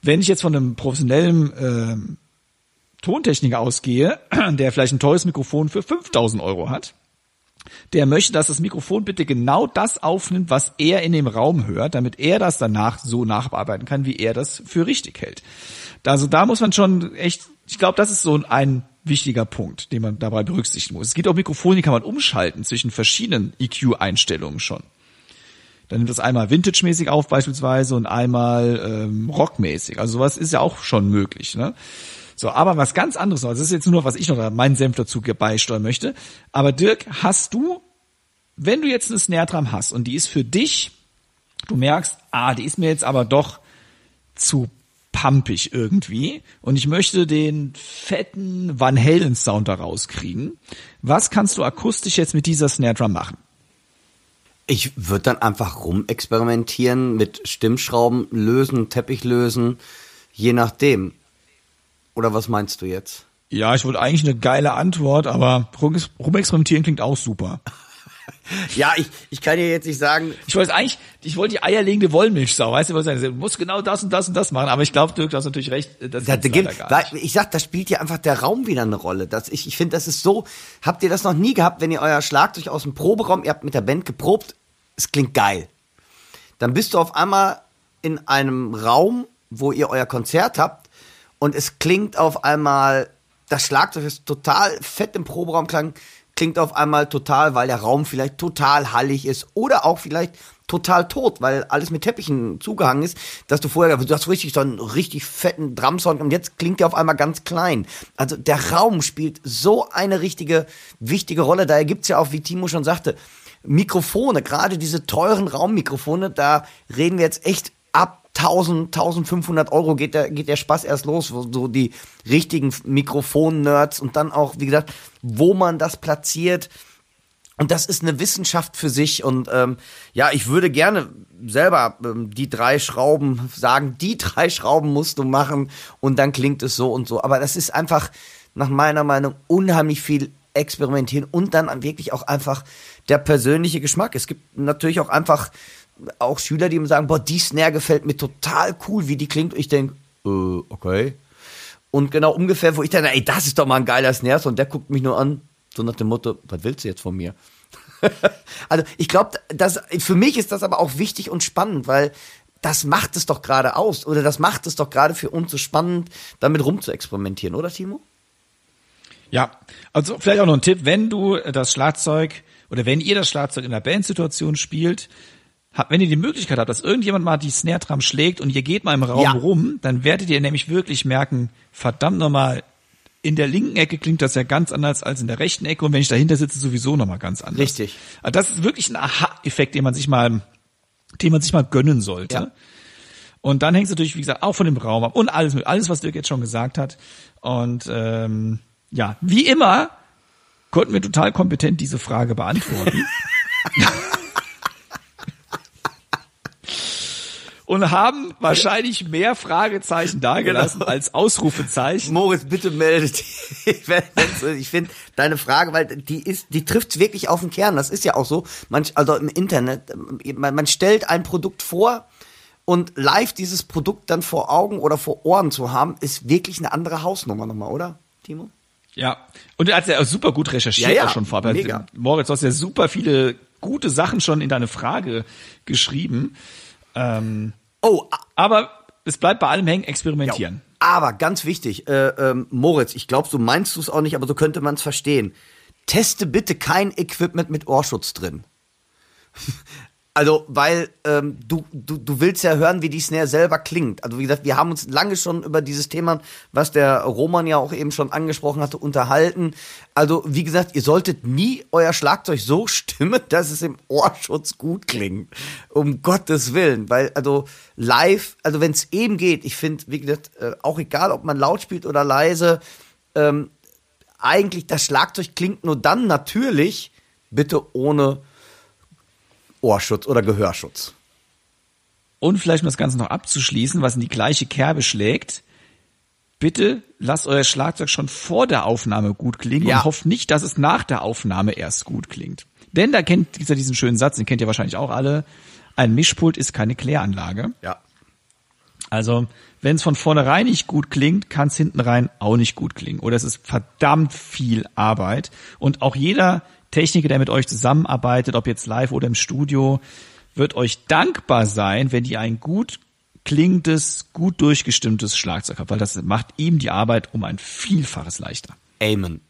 Wenn ich jetzt von einem professionellen Tontechniker ausgehe, der vielleicht ein teures Mikrofon für 5.000 Euro hat, der möchte, dass das Mikrofon bitte genau das aufnimmt, was er in dem Raum hört, damit er das danach so nachbearbeiten kann, wie er das für richtig hält. Also da muss man schon echt, ich glaube, das ist so ein wichtiger Punkt, den man dabei berücksichtigen muss. Es gibt auch Mikrofone, die kann man umschalten zwischen verschiedenen EQ-Einstellungen schon. Dann nimmt das einmal Vintage-mäßig auf beispielsweise und einmal Rock-mäßig. Also sowas ist ja auch schon möglich, ne? So, aber was ganz anderes noch, also das ist jetzt nur noch, was ich noch meinen Senf dazu beisteuern möchte. Aber Dirk, hast du, wenn du jetzt eine Snare-Drum hast und die ist für dich, du merkst, die ist mir jetzt aber doch zu pumpig irgendwie und ich möchte den fetten Van Halen-Sound da rauskriegen, was kannst du akustisch jetzt mit dieser Snare-Drum machen? Ich würde dann einfach rumexperimentieren, mit Stimmschrauben lösen, Teppich lösen, je nachdem. Oder was meinst du jetzt? Ja, ich wollte eigentlich eine geile Antwort, aber rumexperimentieren klingt auch super. Ja, ich kann dir jetzt nicht sagen. Ich wollte die eierlegende Wollmilchsau, weißt du, was ich sage? Du musst genau das und das und das machen, aber ich glaube, Dirk, du hast natürlich recht. Ich sag, da spielt ja einfach der Raum wieder eine Rolle. Ich finde, das ist so, habt ihr das noch nie gehabt, wenn ihr euer Schlagzeug aus dem Proberaum, ihr habt mit der Band geprobt, es klingt geil. Dann bist du auf einmal in einem Raum, wo ihr euer Konzert habt, und es klingt auf einmal, das Schlagzeug ist total fett im Proberaumklang, klingt auf einmal total, weil der Raum vielleicht total hallig ist oder auch vielleicht total tot, weil alles mit Teppichen zugehangen ist, dass du vorher, du hast richtig so einen richtig fetten Drumsound und jetzt klingt der auf einmal ganz klein. Also der Raum spielt so eine richtige, wichtige Rolle. Daher gibt's ja auch, wie Timo schon sagte, Mikrofone, gerade diese teuren Raummikrofone, da reden wir jetzt echt ab 1.500 Euro geht der Spaß erst los, so die richtigen Mikrofon-Nerds und dann auch, wie gesagt, wo man das platziert. Und das ist eine Wissenschaft für sich. Und ich würde gerne selber die drei Schrauben musst du machen und dann klingt es so und so. Aber das ist einfach nach meiner Meinung unheimlich viel experimentieren und dann wirklich auch einfach der persönliche Geschmack. Es gibt natürlich auch einfach auch Schüler, die mir sagen, boah, die Snare gefällt mir total cool, wie die klingt. Und ich denke, okay. Und genau ungefähr, wo ich dann, das ist doch mal ein geiler Snare. Und der guckt mich nur an, so nach dem Motto, was willst du jetzt von mir? Also ich glaube, für mich ist das aber auch wichtig und spannend, weil das macht es doch gerade aus. Oder das macht es doch gerade für uns so spannend, damit rumzuexperimentieren, oder Timo? Ja, also vielleicht auch noch ein Tipp, wenn du das Schlagzeug oder wenn ihr das Schlagzeug in einer Bandsituation spielt, wenn ihr die Möglichkeit habt, dass irgendjemand mal die Snare-Drum schlägt und ihr geht mal im Raum rum, dann werdet ihr nämlich wirklich merken, verdammt nochmal, in der linken Ecke klingt das ja ganz anders als in der rechten Ecke und wenn ich dahinter sitze, sowieso nochmal ganz anders. Richtig. Also das ist wirklich ein Aha-Effekt, den man sich mal gönnen sollte. Ja. Und dann hängt es natürlich, wie gesagt, auch von dem Raum ab und alles, was Dirk jetzt schon gesagt hat. Und wie immer konnten wir total kompetent diese Frage beantworten. Und haben wahrscheinlich mehr Fragezeichen dagelassen als Ausrufezeichen. Moritz, bitte melde dich. Ich finde deine Frage, weil die trifft's wirklich auf den Kern. Das ist ja auch so. Im Internet, man stellt ein Produkt vor und live dieses Produkt dann vor Augen oder vor Ohren zu haben, ist wirklich eine andere Hausnummer nochmal, oder, Timo? Ja. Und er hat ja super gut recherchiert auch schon vorher. Mega. Moritz, du hast ja super viele gute Sachen schon in deine Frage geschrieben. Aber es bleibt bei allem hängen, experimentieren. Ja, aber ganz wichtig, Moritz, ich glaube, so meinst du es auch nicht, aber so könnte man es verstehen. Teste bitte kein Equipment mit Ohrschutz drin. Also, weil du willst ja hören, wie die Snare selber klingt. Also wie gesagt, wir haben uns lange schon über dieses Thema, was der Roman ja auch eben schon angesprochen hatte, unterhalten. Also wie gesagt, ihr solltet nie euer Schlagzeug so stimmen, dass es im Ohrschutz gut klingt. Um Gottes Willen, weil also live, also wenn es eben geht, ich finde, wie gesagt, auch egal, ob man laut spielt oder leise, eigentlich das Schlagzeug klingt nur dann natürlich, bitte ohne Ohrschutz oder Gehörschutz. Und vielleicht, um das Ganze noch abzuschließen, was in die gleiche Kerbe schlägt, bitte lasst euer Schlagzeug schon vor der Aufnahme gut klingen und hofft nicht, dass es nach der Aufnahme erst gut klingt. Denn da gibt's ja diesen schönen Satz, den kennt ihr wahrscheinlich auch alle, ein Mischpult ist keine Kläranlage. Ja. Also, wenn es von vornherein nicht gut klingt, kann es hinten rein auch nicht gut klingen. Oder es ist verdammt viel Arbeit. Und auch jeder Techniker, der mit euch zusammenarbeitet, ob jetzt live oder im Studio, wird euch dankbar sein, wenn ihr ein gut klingendes, gut durchgestimmtes Schlagzeug habt, weil das macht ihm die Arbeit um ein Vielfaches leichter. Amen.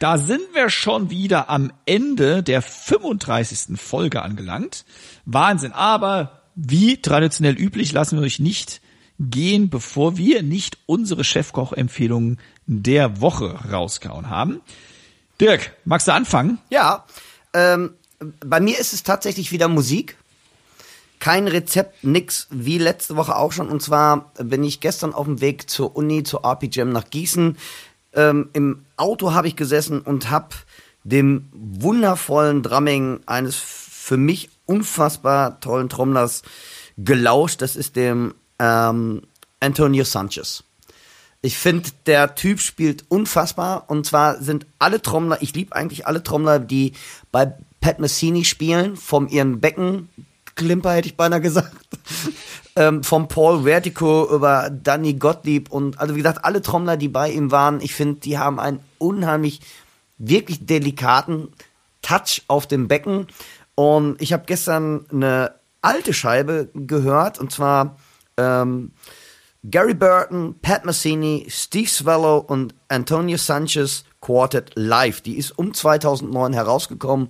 Da sind wir schon wieder am Ende der 35. Folge angelangt. Wahnsinn, aber wie traditionell üblich lassen wir euch nicht gehen, bevor wir nicht unsere Chefkoch-Empfehlungen der Woche rausgehauen haben. Dirk, magst du anfangen? Ja, bei mir ist es tatsächlich wieder Musik. Kein Rezept, nix, wie letzte Woche auch schon. Und zwar bin ich gestern auf dem Weg zur Uni, zur RP Jam nach Gießen. Im Auto habe ich gesessen und habe dem wundervollen Drumming eines für mich unfassbar tollen Trommlers gelauscht. Das ist dem Antonio Sanchez. Ich finde, der Typ spielt unfassbar. Und zwar sind alle Trommler, ich liebe eigentlich alle Trommler, die bei Pat Metheny spielen, vom ihren Beckenklimper hätte ich beinahe gesagt, vom Paul Vertigo über Danny Gottlieb und also wie gesagt, alle Trommler, die bei ihm waren, ich finde, die haben einen unheimlich, wirklich delikaten Touch auf dem Becken. Und ich habe gestern eine alte Scheibe gehört, und zwar Gary Burton, Pat Metheny, Steve Swallow und Antonio Sanchez Quartet Live. Die ist um 2009 herausgekommen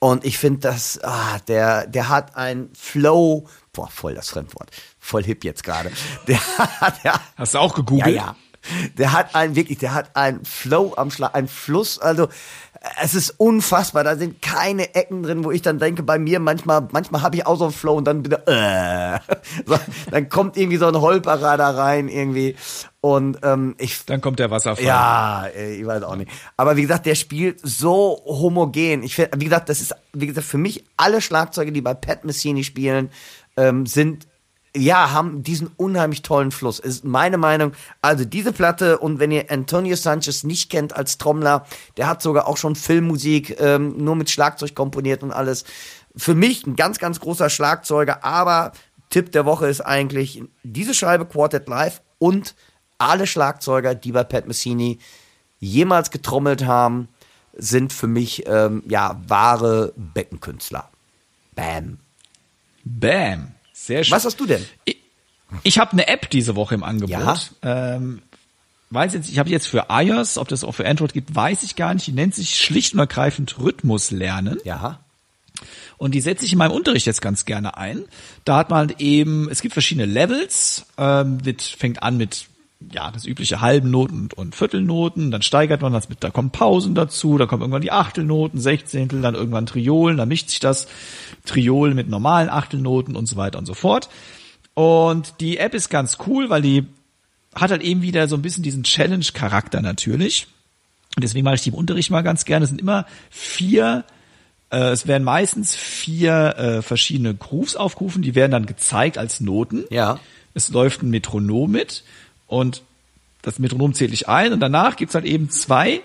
und ich finde, dass der hat einen Flow, boah, voll das Fremdwort, voll hip jetzt gerade. Hast du auch gegoogelt? Ja, ja. Der hat einen Flow am Schlag, einen Fluss, also es ist unfassbar, da sind keine Ecken drin, wo ich dann denke, bei mir manchmal habe ich auch so einen Flow und dann wieder, so, dann kommt irgendwie so ein Holperer da rein irgendwie und dann kommt der Wasserfall. Ja, ich weiß auch nicht. Aber wie gesagt, der spielt so homogen. Ich find, wie gesagt, das ist, wie gesagt, für mich alle Schlagzeuge, die bei Pat Metheny spielen, sind ja, haben diesen unheimlich tollen Fluss. Ist meine Meinung. Also diese Platte, und wenn ihr Antonio Sanchez nicht kennt als Trommler, der hat sogar auch schon Filmmusik nur mit Schlagzeug komponiert und alles. Für mich ein ganz, ganz großer Schlagzeuger, aber Tipp der Woche ist eigentlich diese Scheibe Quartet Live und alle Schlagzeuger, die bei Pat Metheny jemals getrommelt haben, sind für mich wahre Beckenkünstler. Bam. Bam. Sehr schön. Was hast du denn? Ich habe eine App diese Woche im Angebot. Ja. Weiß jetzt, ich habe jetzt für iOS, ob das auch für Android gibt, weiß ich gar nicht. Die nennt sich schlicht und ergreifend Rhythmus lernen. Ja. Und die setze ich in meinem Unterricht jetzt ganz gerne ein. Da hat man halt eben, es gibt verschiedene Levels. Fängt an mit das übliche halben Noten und Viertelnoten, dann steigert man das mit, da kommen Pausen dazu, da kommen irgendwann die Achtelnoten, Sechzehntel, dann irgendwann Triolen, dann mischt sich das Triol mit normalen Achtelnoten und so weiter und so fort. Und die App ist ganz cool, weil die hat halt eben wieder so ein bisschen diesen Challenge-Charakter natürlich. Und deswegen mache ich die im Unterricht mal ganz gerne. Es sind immer meistens vier verschiedene Grooves aufgerufen, die werden dann gezeigt als Noten. Ja. Es läuft ein Metronom mit. Und das Metronom zähle ich ein und danach gibt's halt eben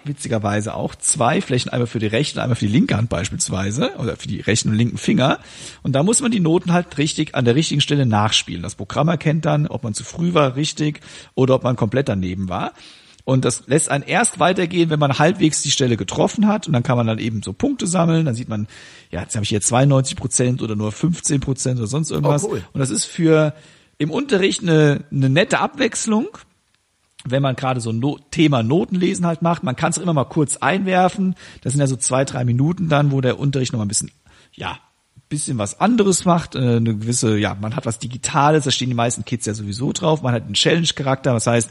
witzigerweise auch zwei Flächen, einmal für die rechte und einmal für die linke Hand beispielsweise oder für die rechten und linken Finger. Und da muss man die Noten halt richtig an der richtigen Stelle nachspielen. Das Programm erkennt dann, ob man zu früh war, richtig, oder ob man komplett daneben war. Und das lässt einen erst weitergehen, wenn man halbwegs die Stelle getroffen hat. Und dann kann man dann eben so Punkte sammeln. Dann sieht man, jetzt habe ich hier 92% oder nur 15% oder sonst irgendwas. Oh, cool. Und das ist für im Unterricht eine nette Abwechslung, wenn man gerade so ein Thema Notenlesen halt macht. Man kann es immer mal kurz einwerfen. Das sind ja so 2-3 Minuten dann, wo der Unterricht noch mal ein bisschen was anderes macht. Eine gewisse, man hat was Digitales, da stehen die meisten Kids ja sowieso drauf. Man hat einen Challenge-Charakter, das heißt,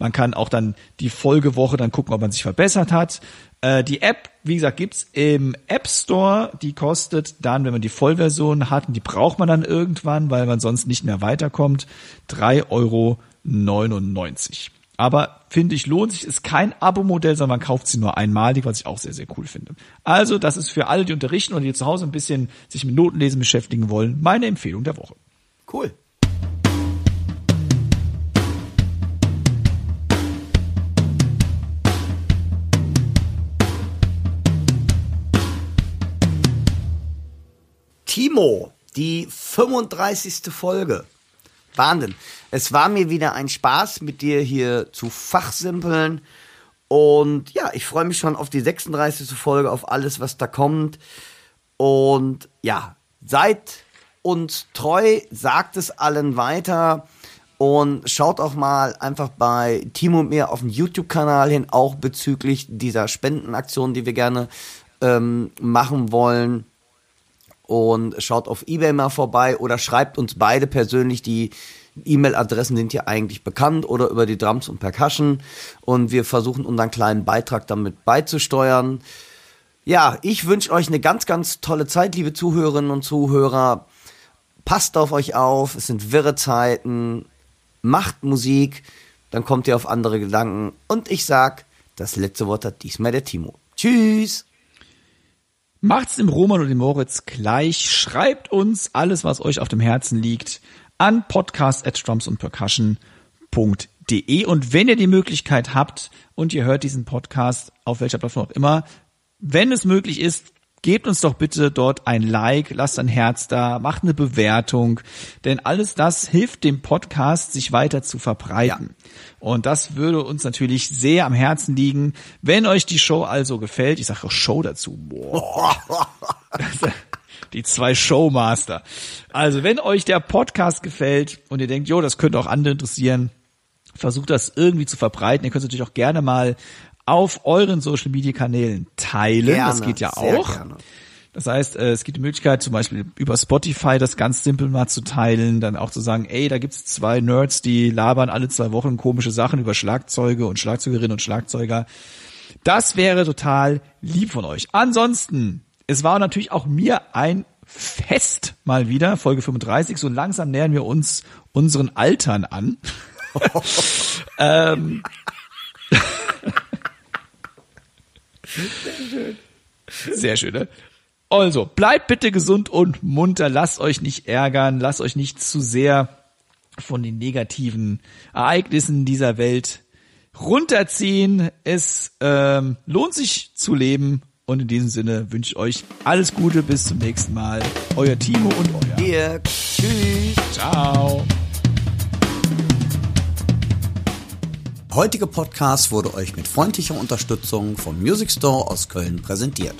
man kann auch dann die Folgewoche dann gucken, ob man sich verbessert hat. Die App, wie gesagt, gibt's im App Store. Die kostet dann, wenn man die Vollversion hat, und die braucht man dann irgendwann, weil man sonst nicht mehr weiterkommt, 3,99 Euro. Aber finde ich, lohnt sich. Ist kein Abo-Modell, sondern man kauft sie nur einmalig, was ich auch sehr, sehr cool finde. Also, das ist für alle, die unterrichten und die zu Hause ein bisschen sich mit Notenlesen beschäftigen wollen, meine Empfehlung der Woche. Cool. Timo, die 35. Folge. Wahnsinn. Es war mir wieder ein Spaß, mit dir hier zu fachsimpeln. Und ja, ich freue mich schon auf die 36. Folge, auf alles, was da kommt. Und ja, seid uns treu, sagt es allen weiter. Und schaut auch mal einfach bei Timo und mir auf dem YouTube-Kanal hin, auch bezüglich dieser Spendenaktion, die wir gerne machen wollen. Und schaut auf eBay mal vorbei oder schreibt uns beide persönlich. Die E-Mail-Adressen sind ja eigentlich bekannt oder über die Drums und Percussion. Und wir versuchen, unseren kleinen Beitrag damit beizusteuern. Ja, ich wünsche euch eine ganz, ganz tolle Zeit, liebe Zuhörerinnen und Zuhörer. Passt auf euch auf, es sind wirre Zeiten. Macht Musik, dann kommt ihr auf andere Gedanken. Und ich sag, das letzte Wort hat diesmal der Timo. Tschüss! Macht's dem Roman und dem Moritz gleich. Schreibt uns alles, was euch auf dem Herzen liegt, an podcast@drumsundpercussion.de. Und wenn ihr die Möglichkeit habt und ihr hört diesen Podcast, auf welcher Plattform auch immer, wenn es möglich ist, gebt uns doch bitte dort ein Like, lasst ein Herz da, macht eine Bewertung, denn alles das hilft dem Podcast, sich weiter zu verbreiten. Ja. Und das würde uns natürlich sehr am Herzen liegen. Wenn euch die Show also gefällt, ich sage auch Show dazu, boah. Die zwei Showmaster. Also wenn euch der Podcast gefällt und ihr denkt, jo, das könnte auch andere interessieren, versucht das irgendwie zu verbreiten. Ihr könnt es natürlich auch gerne mal auf euren Social-Media-Kanälen teilen. Gerne, das geht ja auch. Gerne. Das heißt, es gibt die Möglichkeit, zum Beispiel über Spotify das ganz simpel mal zu teilen, dann auch zu sagen, ey, da gibt's zwei Nerds, die labern alle zwei Wochen komische Sachen über Schlagzeuge und Schlagzeugerinnen und Schlagzeuger. Das wäre total lieb von euch. Ansonsten, es war natürlich auch mir ein Fest mal wieder, Folge 35. So langsam nähern wir uns unseren Altern an. Sehr schön, ne? Also, bleibt bitte gesund und munter. Lasst euch nicht ärgern. Lasst euch nicht zu sehr von den negativen Ereignissen dieser Welt runterziehen. Es lohnt sich zu leben. Und in diesem Sinne wünsche ich euch alles Gute. Bis zum nächsten Mal. Euer Timo und euer Dirk. Tschüss. Ciao. Der heutige Podcast wurde euch mit freundlicher Unterstützung vom Music Store aus Köln präsentiert.